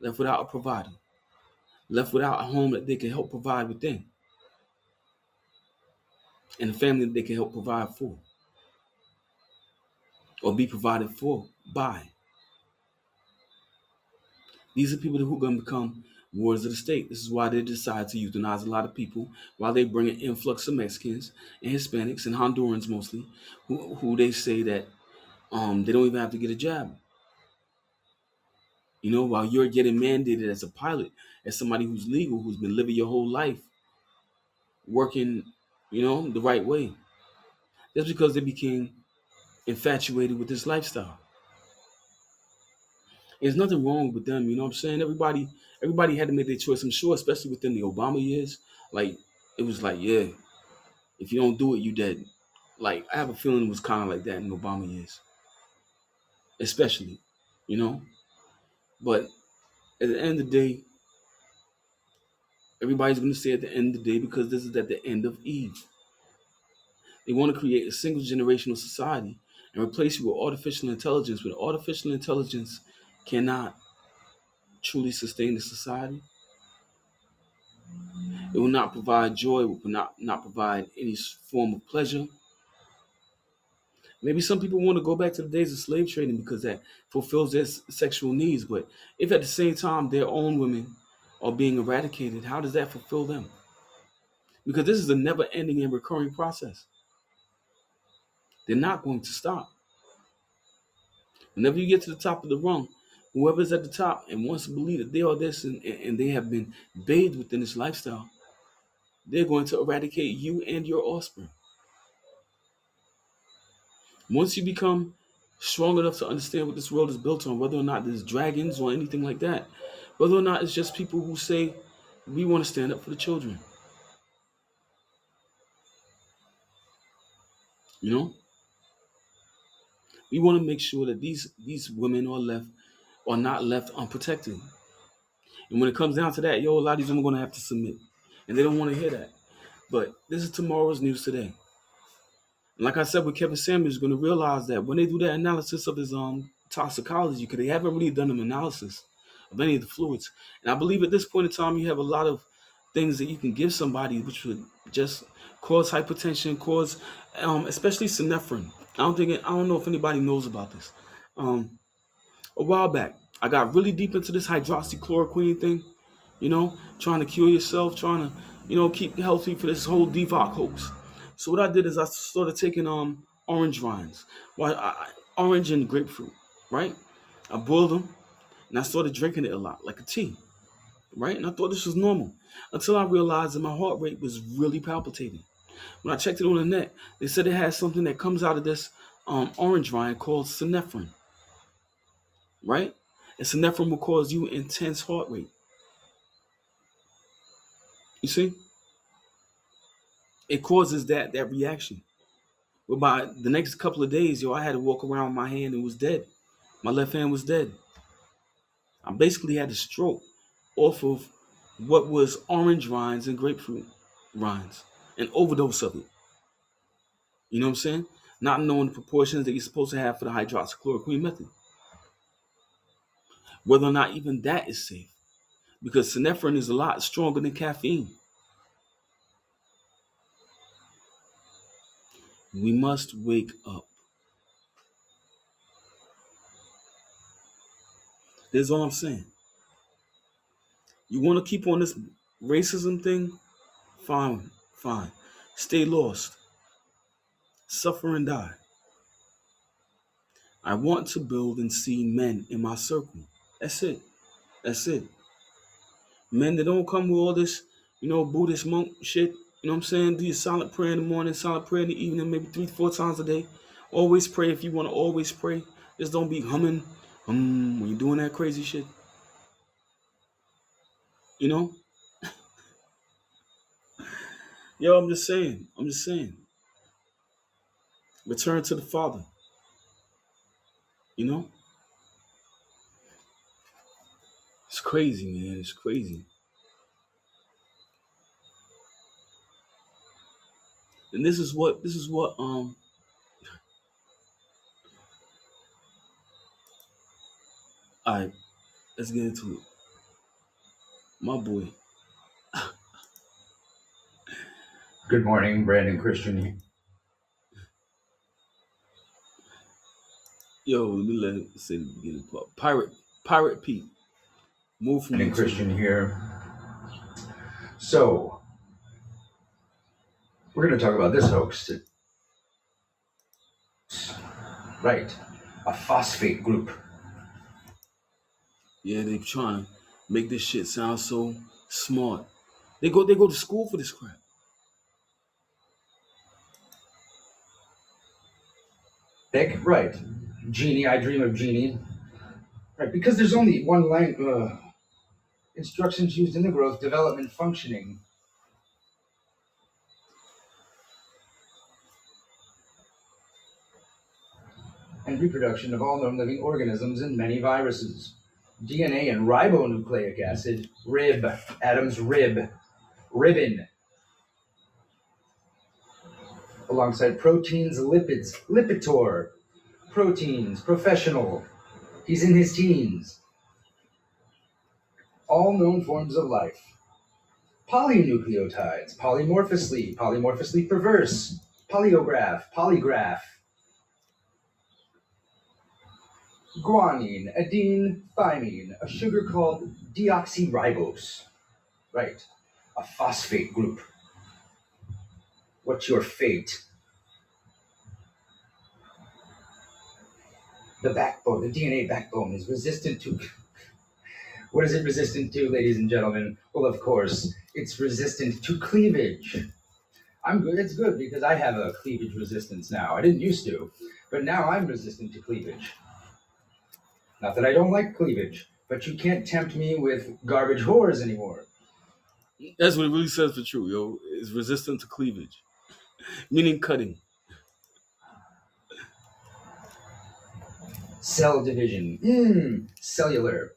left without a provider, left without a home that they can help provide within, and a family that they can help provide for, or be provided for by. These are people who are going to become wards of the state. This is why they decide to euthanize a lot of people, while they bring an influx of Mexicans and Hispanics and Hondurans mostly, who they say that they don't even have to get a job. You know, while you're getting mandated as a pilot, as somebody who's legal, who's been living your whole life, working, you know, the right way. That's because they became infatuated with this lifestyle. There's nothing wrong with them, you know what I'm saying? Everybody had to make their choice, I'm sure, especially within the Obama years. Like, it was like, yeah, if you don't do it, you dead. Like, I have a feeling it was kind of like that in Obama years, especially, you know? But at the end of the day, everybody's going to say at the end of the day, because this is at the end of Eve. They want to create a single generational society and replace you with artificial intelligence, but artificial intelligence cannot truly sustain the society. It will not provide joy, it will not provide any form of pleasure. Maybe some people want to go back to the days of slave trading because that fulfills their sexual needs, but if at the same time their own women are being eradicated, how does that fulfill them? Because this is a never-ending and recurring process. They're not going to stop. Whenever you get to the top of the rung, whoever's at the top and wants to believe that they are this and they have been bathed within this lifestyle, they're going to eradicate you and your offspring. Once you become strong enough to understand what this world is built on, whether or not there's dragons or anything like that, whether or not it's just people who say, we want to stand up for the children. You know? We want to make sure that these women are not left unprotected. And when it comes down to that, a lot of these women are going to have to submit. And they don't want to hear that. But this is tomorrow's news today. And like I said, with Kevin Samuels, is going to realize that when they do that analysis of his toxicology, because they haven't really done an analysis of any of the fluids. And I believe at this point in time, you have a lot of things that you can give somebody which would just cause hypertension, cause especially synephrine. I don't know if anybody knows about this. A while back, I got really deep into this hydroxychloroquine thing, trying to cure yourself, trying to, keep healthy for this whole DVOC hoax. So what I did is I started taking orange rinds, orange and grapefruit, right? I boiled them and I started drinking it a lot, like a tea, right? And I thought this was normal until I realized that my heart rate was really palpitating. When I checked it on the net, they said it has something that comes out of this orange rind called synephrine, right? And synephrine will cause you intense heart rate. You see? It causes that reaction. But by the next couple of days, I had to walk around with my hand and it was dead. My left hand was dead. I basically had a stroke off of what was orange rinds and grapefruit rinds. An overdose of it. You know what I'm saying? Not knowing the proportions that you're supposed to have for the hydroxychloroquine method. Whether or not even that is safe. Because synephrine is a lot stronger than caffeine. We must wake up. That's all I'm saying. You want to keep on this racism thing? Fine. Stay lost. Suffer and die. I want to build and see men in my circle. That's it. Men that don't come with all this, Buddhist monk shit. You know what I'm saying? Do your silent prayer in the morning, silent prayer in the evening, maybe 3-4 times a day. Always pray if you want to always pray. Just don't be humming when you're doing that crazy shit. You know? I'm just saying. Return to the Father. You know? It's crazy, man. It's crazy. And this is what all right, let's get into it. My boy. Good morning, Brandon Christian. Let me let him say the beginning part. Pirate Pete. Move from Brandon Christian here. So we're going to talk about this hoax. Right. A phosphate group. Yeah, they're trying to make this shit sound so smart. They go to school for this crap. Thick, right. Genie, I dream of genie. Right, because there's only one line, instructions used in the growth, development, functioning. And reproduction of all known living organisms and many viruses. DNA and ribonucleic acid, rib, Adam's rib, ribbon. Alongside proteins, lipids, Lipitor, proteins, professional. He's in his teens. All known forms of life. Polynucleotides, polymorphously, polymorphously perverse, polyograph, polygraph. Guanine, adenine, thymine, a sugar called deoxyribose, right? A phosphate group. What's your fate? The backbone, the DNA backbone is resistant to... What is it resistant to, ladies and gentlemen? Well, of course, it's resistant to cleavage. I'm good. It's good because I have a cleavage resistance now. I didn't used to, but now I'm resistant to cleavage. Not that I don't like cleavage, but you can't tempt me with garbage whores anymore. That's what it really says for true, yo. It's resistant to cleavage, meaning cutting. Cell division, cellular,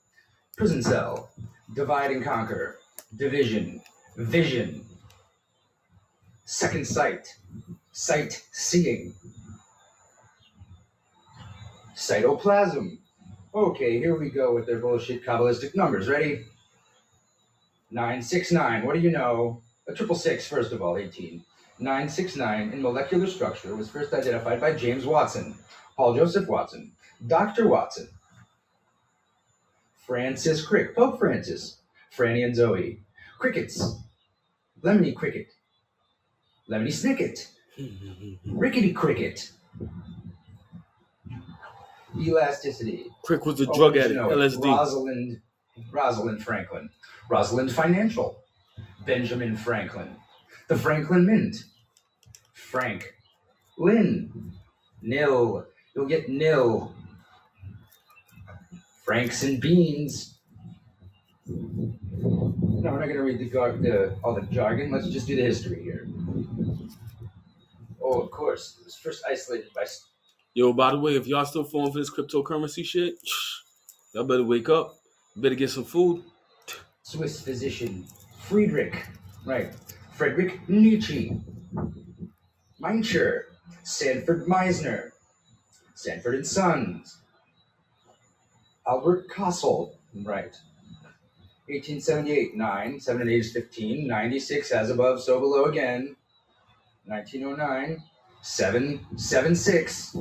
prison cell, divide and conquer, division, vision, second sight, sight seeing, cytoplasm. Okay, here we go with their bullshit Kabbalistic numbers. Ready? 969. What do you know? A 666, first of all, 18. 969 in molecular structure was first identified by James Watson, Paul Joseph Watson, Dr. Watson, Francis Crick, Pope Francis, Franny and Zoe, crickets, lemony cricket, lemony snicket, rickety cricket. Elasticity. Crick was a drug addict. LSD. Rosalind Franklin. Rosalind Financial. Benjamin Franklin. The Franklin Mint. Frank. Lynn. Nil. You'll get nil. Franks and Beans. No, we're not going to read all the jargon. Let's just do the history here. Oh, of course. It was first isolated by... Yo, by the way, if y'all still falling for this cryptocurrency shit, y'all better wake up. Better get some food. Swiss physician Friedrich, right? Friedrich Nietzsche, Meincher, Sanford Meisner, Sanford and Sons, Albert Kossel, right? 1878, 9, 7 and 8 is 15, 96 as above, so below again, 1909. 776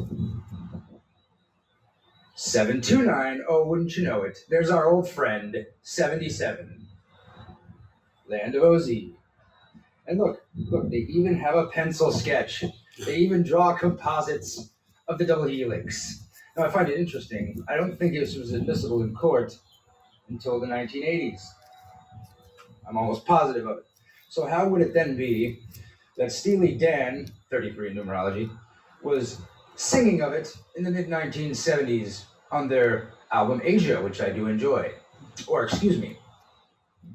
729. Oh, wouldn't you know it? There's our old friend 77. Land of Ozzy. And look, they even have a pencil sketch. They even draw composites of the double helix. Now, I find it interesting. I don't think this was admissible in court until the 1980s. I'm almost positive of it. So how would it then be that Steely Dan, 33 in numerology, was singing of it in the mid-1970s on their album Asia, which I do enjoy. Or, excuse me,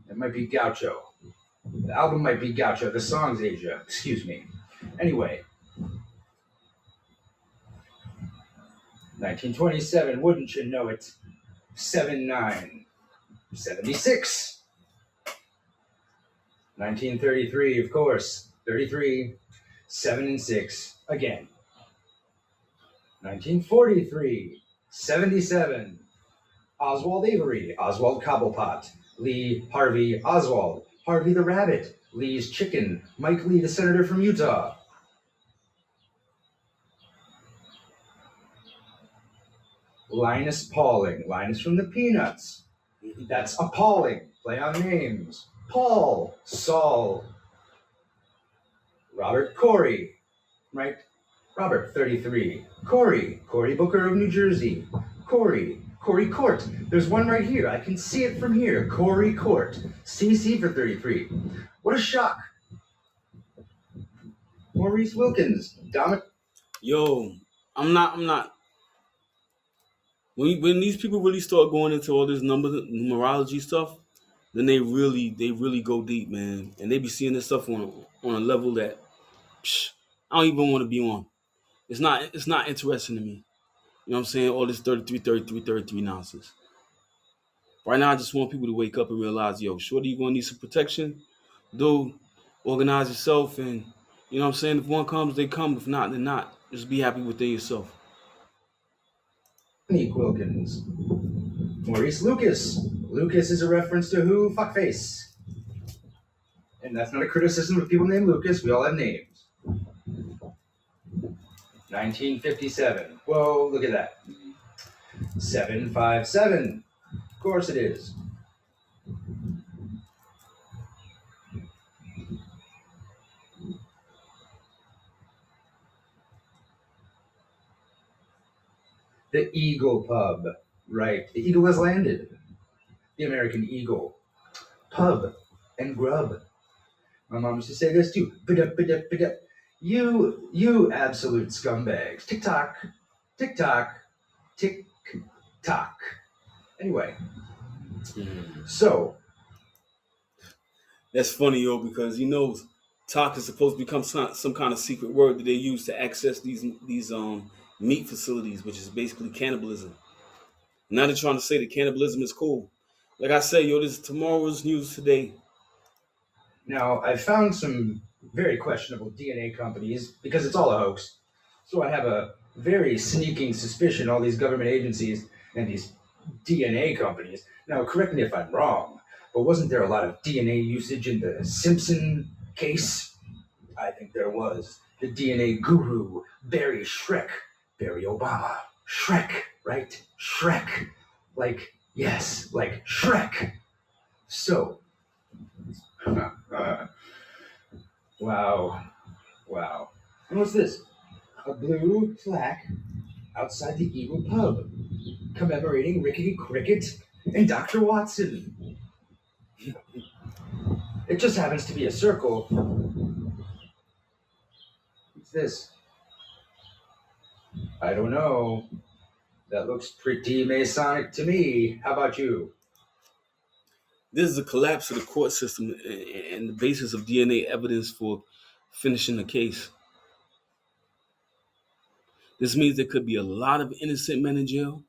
it might be Gaucho. The album might be Gaucho, the song's Asia, excuse me. Anyway, 1927, wouldn't you know it, 79, 76, 1933, of course, 33, 7 and 6, again. 1943, 77, Oswald Avery, Oswald Cobblepot, Lee Harvey Oswald, Harvey the Rabbit, Lee's Chicken, Mike Lee, the senator from Utah. Linus Pauling, Linus from the Peanuts. That's appalling, play on names. Paul, Saul. Robert Corey, right? Robert, 33. Cory Booker of New Jersey. Cory Court. There's one right here. I can see it from here. Cory Court. CC for 33. What a shock. Maurice Wilkins. Yo, I'm not. When these people really start going into all this numerology stuff, then they really go deep, man, and they be seeing this stuff on a level that I don't even want to be on. It's not interesting to me. You know what I'm saying? All this 33 nonsense. Right now, I just want people to wake up and realize, yo, shorty, you're going to need some protection. Dude, organize yourself. And, you know what I'm saying? If one comes, they come. If not, they're not. Just be happy within yourself. Wilkins. Maurice Lucas. Lucas is a reference to who? Fuckface. And that's not a criticism of people named Lucas. We all have names. 1957. Whoa, look at that. 757. Of course it is. The Eagle Pub. Right. The Eagle has landed. The American Eagle. Pub and grub. My mom used to say this too. Ba-da-ba-da-ba-da. You absolute scumbags. Tick-tock. Tick-tock. Tick-tock. Anyway. So. That's funny, yo, because he knows tock is supposed to become some kind of secret word that they use to access these meat facilities, which is basically cannibalism. Now they're trying to say that cannibalism is cool. Like I say, yo, this is tomorrow's news today. Now, I found some very questionable DNA companies because it's all a hoax. So I have a very sneaking suspicion all these government agencies and these DNA companies. Now, correct me if I'm wrong, but wasn't there a lot of DNA usage in the Simpson case? I think there was. The DNA guru, Barry Shrek. Barry Obama. Shrek, right? Shrek. Like, yes, like Shrek. So, wow. And what's this? A blue plaque outside the Eagle Pub commemorating Rickety Cricket and Dr. Watson. It just happens to be a circle. What's this? I don't know. That looks pretty Masonic to me. How about you? This is a collapse of the court system and the basis of DNA evidence for finishing the case. This means there could be a lot of innocent men in jail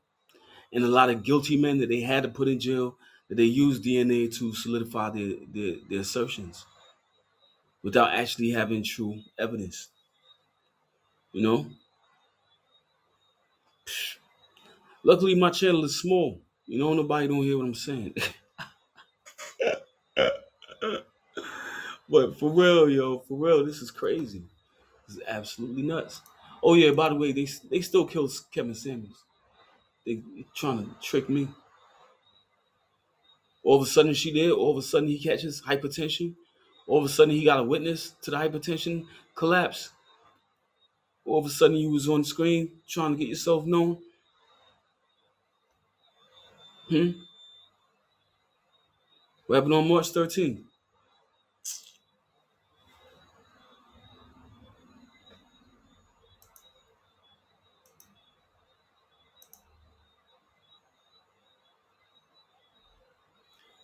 and a lot of guilty men that they had to put in jail that they used DNA to solidify their assertions without actually having true evidence. You know? Luckily, my channel is small. You know, nobody don't hear what I'm saying. But for real, yo, this is crazy. This is absolutely nuts. Oh yeah, by the way, they still killed Kevin Samuels. They trying to trick me. All of a sudden she did. All of a sudden he catches hypertension. All of a sudden he got a witness to the hypertension collapse. All of a sudden you was on the screen trying to get yourself known. What happened on March 13th?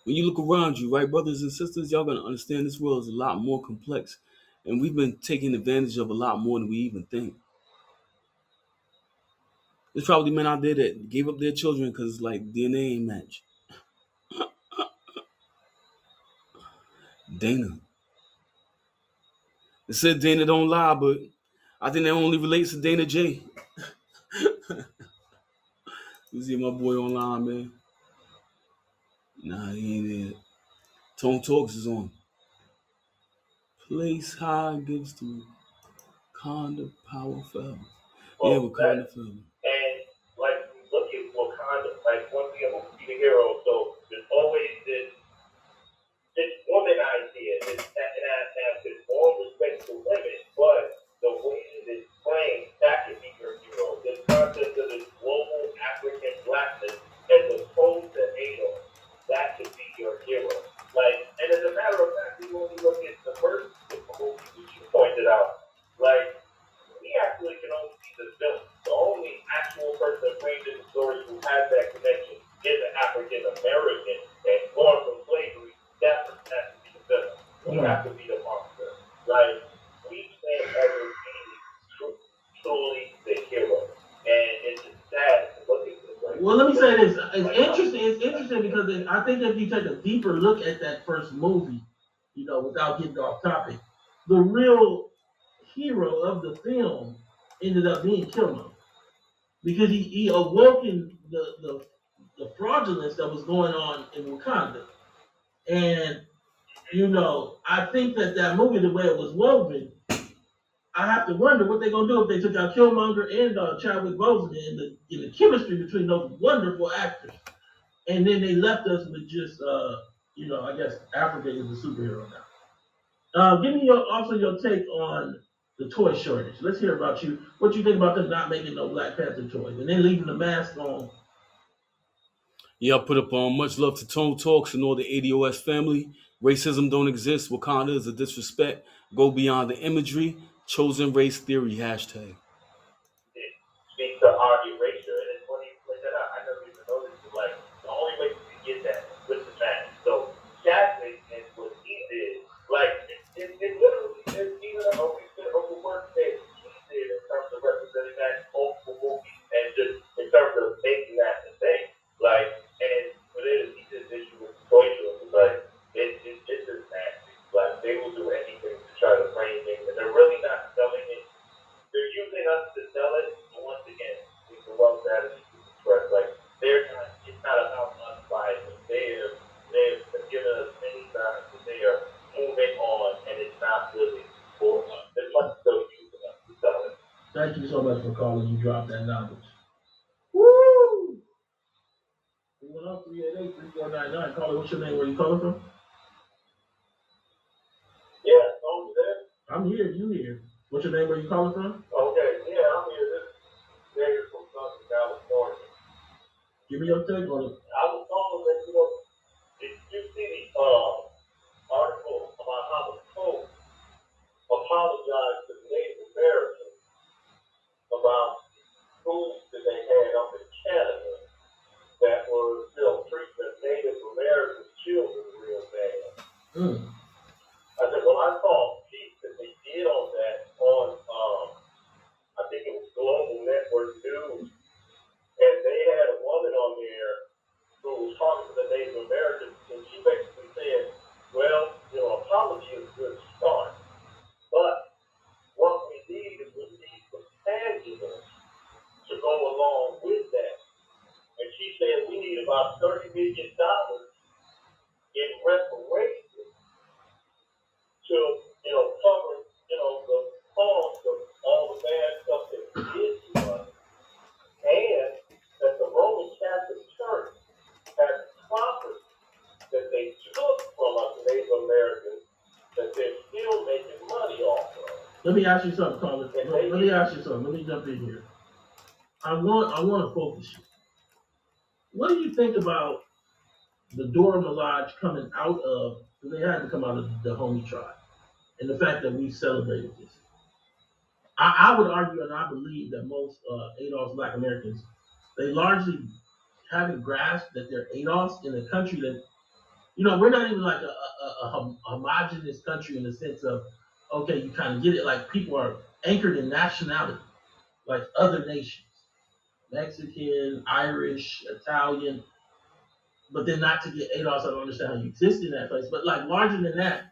When you look around you, right, brothers and sisters, y'all gonna understand this world is a lot more complex, and we've been taking advantage of a lot more than we even think. There's probably men out there that gave up their children because, like, DNA ain't match. Dana. They said Dana don't lie, but I think that only relates to Dana J. You see my boy online, man. Nah, he ain't there. Tone Talks is on. Place high gives to Wakanda power forever. Well, yeah, Wakanda forever. And like look at Wakanda, like one thing will be the hero, so there's always this woman idea, and I have this all respect to women, but the way that it's framed, that could be your hero. This concept of this global African blackness as opposed to ADOS, that could be your hero. Like, and as a matter of fact, we only look at the first movie, which you pointed out. Like, we actually can only see the film. So like we stand as a being truly the hero. And it's just sad to look at this. Like, well, let me say this. It's interesting because I think if you take a deeper look at that first movie, you know, without getting off topic, the real hero of the film ended up being Killmonger, because he awoken the fraudulence that was going on in Wakanda. And, you know, I think that movie, the way it was woven, I have to wonder what they're going to do if they took out Killmonger and Chadwick Boseman and the chemistry between those wonderful actors. And then they left us with just, you know, I guess Africa is a superhero now. Give me your take on the toy shortage. Let's hear about you. What you think about them not making no Black Panther toys and then leaving the mask on? Yeah, I put up on much love to Tone Talks and all the ADOS family. Racism don't exist. Wakanda is a disrespect. Go beyond the imagery. Chosen race theory, hashtag. It speaks to our erasure. And it's funny you played that out. I never even noticed it. Like, the only way you can get that is with the mask. So, Chadwick is what he did. Like, it literally is either a overwork that he did in terms of representing that multiple movies and just in terms of making that the thing. Like, and for them, he just issue with the choices, like, it's just nasty. Like, they will do anything to try to frame things, and they're really not selling it. They're using us to sell it, but once again, it's a wealth strategy to express. Like, they're not, it's not about us buying it. They've given us many times that they are moving on, and it's not really for us. They're much still using us to sell it. Thank you so much for calling. You dropped that knowledge. Woo! 318-3499. Caller, what's your name? Where are you calling from? Yeah, over there. I'm here. You here? What's your name? Where are you calling from? Okay. Yeah, I'm here. This is from Southern California. Give me your take on it. I was calling that, you know, did you see the article about how the Pope apologized to Native Americans about schools that they had up in Canada that were still treating Native American children real bad. Mm. I said, well, I saw a piece that they did on that on, I think it was Global Network News, and they had a woman on there who was talking to the Native Americans, and she basically said, well, you know, apology is a good start, but what we need is we need some tangibles to go along with that. And she said we need about $30 million in reparations to, you know, cover, you know, the cost of all the bad stuff that we did to us. And that the Roman Catholic Church has property that they took from us Native Americans that they're still making money off of. Let me ask you something, Colin. Let me jump in here. I want to focus you. What do you think about the Dora Milaje coming out of, they had to come out of the Homie tribe, and the fact that we celebrated this? I would argue, and I believe that most ADOS Black Americans, they largely haven't grasped that they're ADOS in a country that, you know, we're not even like a homogenous country in the sense of, okay, you kind of get it, like people are anchored in nationality, like other nations. Mexican, Irish, Italian, but then not to get ADOS, I don't understand how you exist in that place. But like larger than that,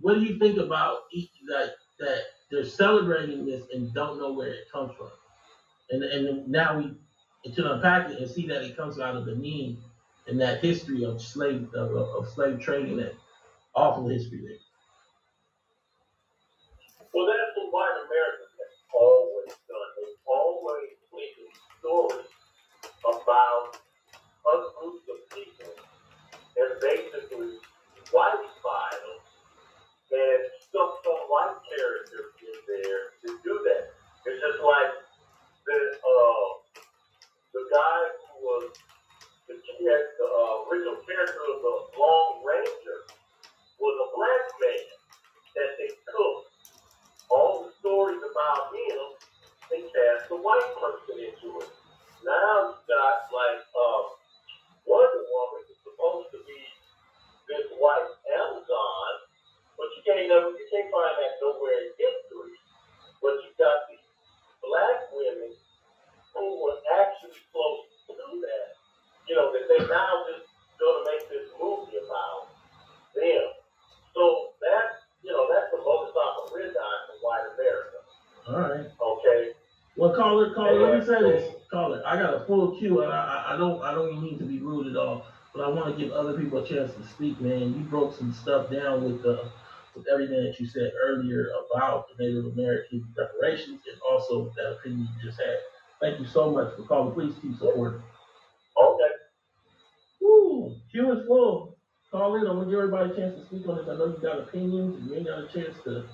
what do you think about that they're celebrating this and don't know where it comes from? And now we to unpack it and see that it comes out of Benin and that history of slave trading, that awful history there. Well, that's what white Americans have always done. They've always stories about other groups of people and basically whiteified them and stuck some white characters in there to do that. It's just like the guy who was the original character of the Long Ranger was a black man that they took all the stories about him. They cast a white person into it. Now you've got like Wonder Woman is supposed to be this white Amazon, but you can't know, you can't find that nowhere in history, but you got these black women who were actually close to that, you know, that they now just going to make this movie about them. So that's, you know, that's the modus operandi of white America. All right. Okay. Well, caller, let me say this. Caller, I got a full queue, and I don't mean to be rude at all, but I want to give other people a chance to speak, man. You broke some stuff down with everything that you said earlier about the Native American reparations and also that opinion you just had. Thank you so much for calling. Please keep supporting. Okay. Woo, queue is full. Call in. I want to give everybody a chance to speak on this. I know you got opinions and you ain't got a chance to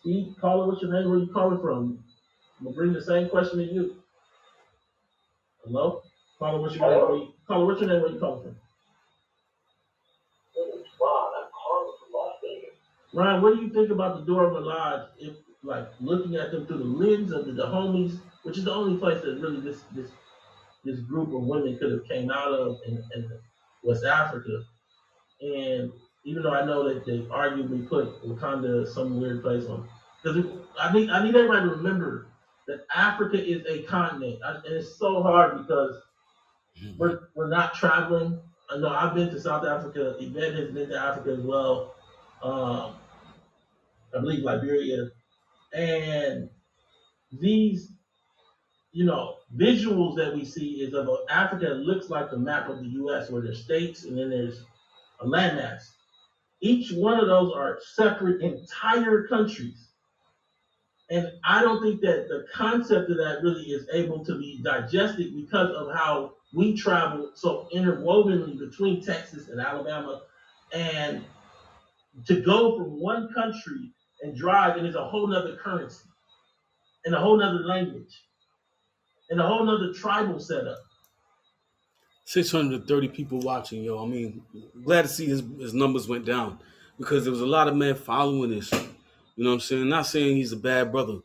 speak. Caller, what's your name? Where you calling from? We'll bring the same question to you. Hello? Caller, what's your name? Caller, what's your name? Where you calling from? It's Ron. I'm calling from Las Vegas. Ron, what do you think about the Dora Milaje? If, like, looking at them through the lens of the homies, which is the only place that really this group of women could have came out of in West Africa. And even though I know that they arguably put Wakanda some weird place on, because I need everybody to remember that Africa is a continent, and it's so hard because we're not traveling. I know I've been to South Africa. Yvette has been to Africa as well. I believe Liberia, and these, you know, visuals that we see is of Africa. It looks like the map of the U.S., where there's states and then there's a landmass. Each one of those are separate entire countries. And I don't think that the concept of that really is able to be digested because of how we travel so interwovenly between Texas and Alabama. And to go from one country and drive, and it's a whole nother currency and a whole nother language and a whole nother tribal setup. 630 people watching, yo. I mean, glad to see his numbers went down because there was a lot of men following this. You know what I'm saying? Not saying he's a bad brother. You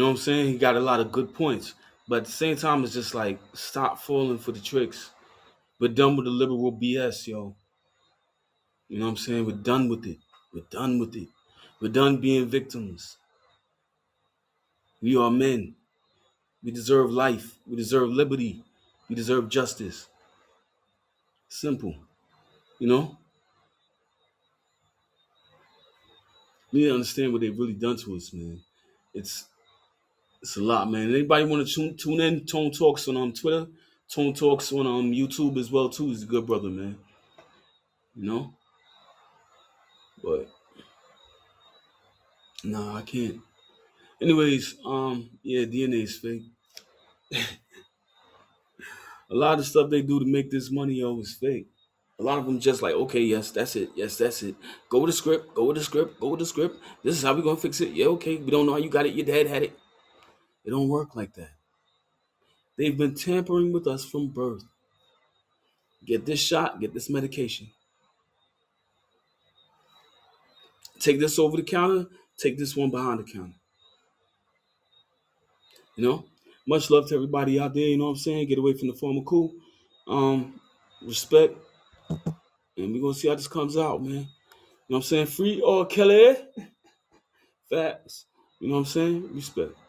know what I'm saying? He got a lot of good points. But at the same time, it's just like, stop falling for the tricks. We're done with the liberal BS, yo. You know what I'm saying? We're done with it. We're done with it. We're done being victims. We are men. We deserve life. We deserve liberty. We deserve justice. Simple. You know? We need to understand what they've really done to us, man. It's a lot, man. Anybody want to tune in? Tone Talks on Twitter. Tone Talks on YouTube as well, too. He's a good brother, man. You know? But, nah, I can't. Anyways, yeah, DNA is fake. A lot of stuff they do to make this money, yo, is fake. A lot of them just like, okay, yes, that's it. Yes, that's it. Go with the script. Go with the script. Go with the script. This is how we're going to fix it. Yeah, okay. We don't know how you got it. Your dad had it. It don't work like that. They've been tampering with us from birth. Get this shot. Get this medication. Take this over the counter. Take this one behind the counter. You know? Much love to everybody out there. You know what I'm saying? Get away from the former cool. Respect. And we're going to see how this comes out, man. You know what I'm saying? Free R. Kelly. Facts. You know what I'm saying? Respect.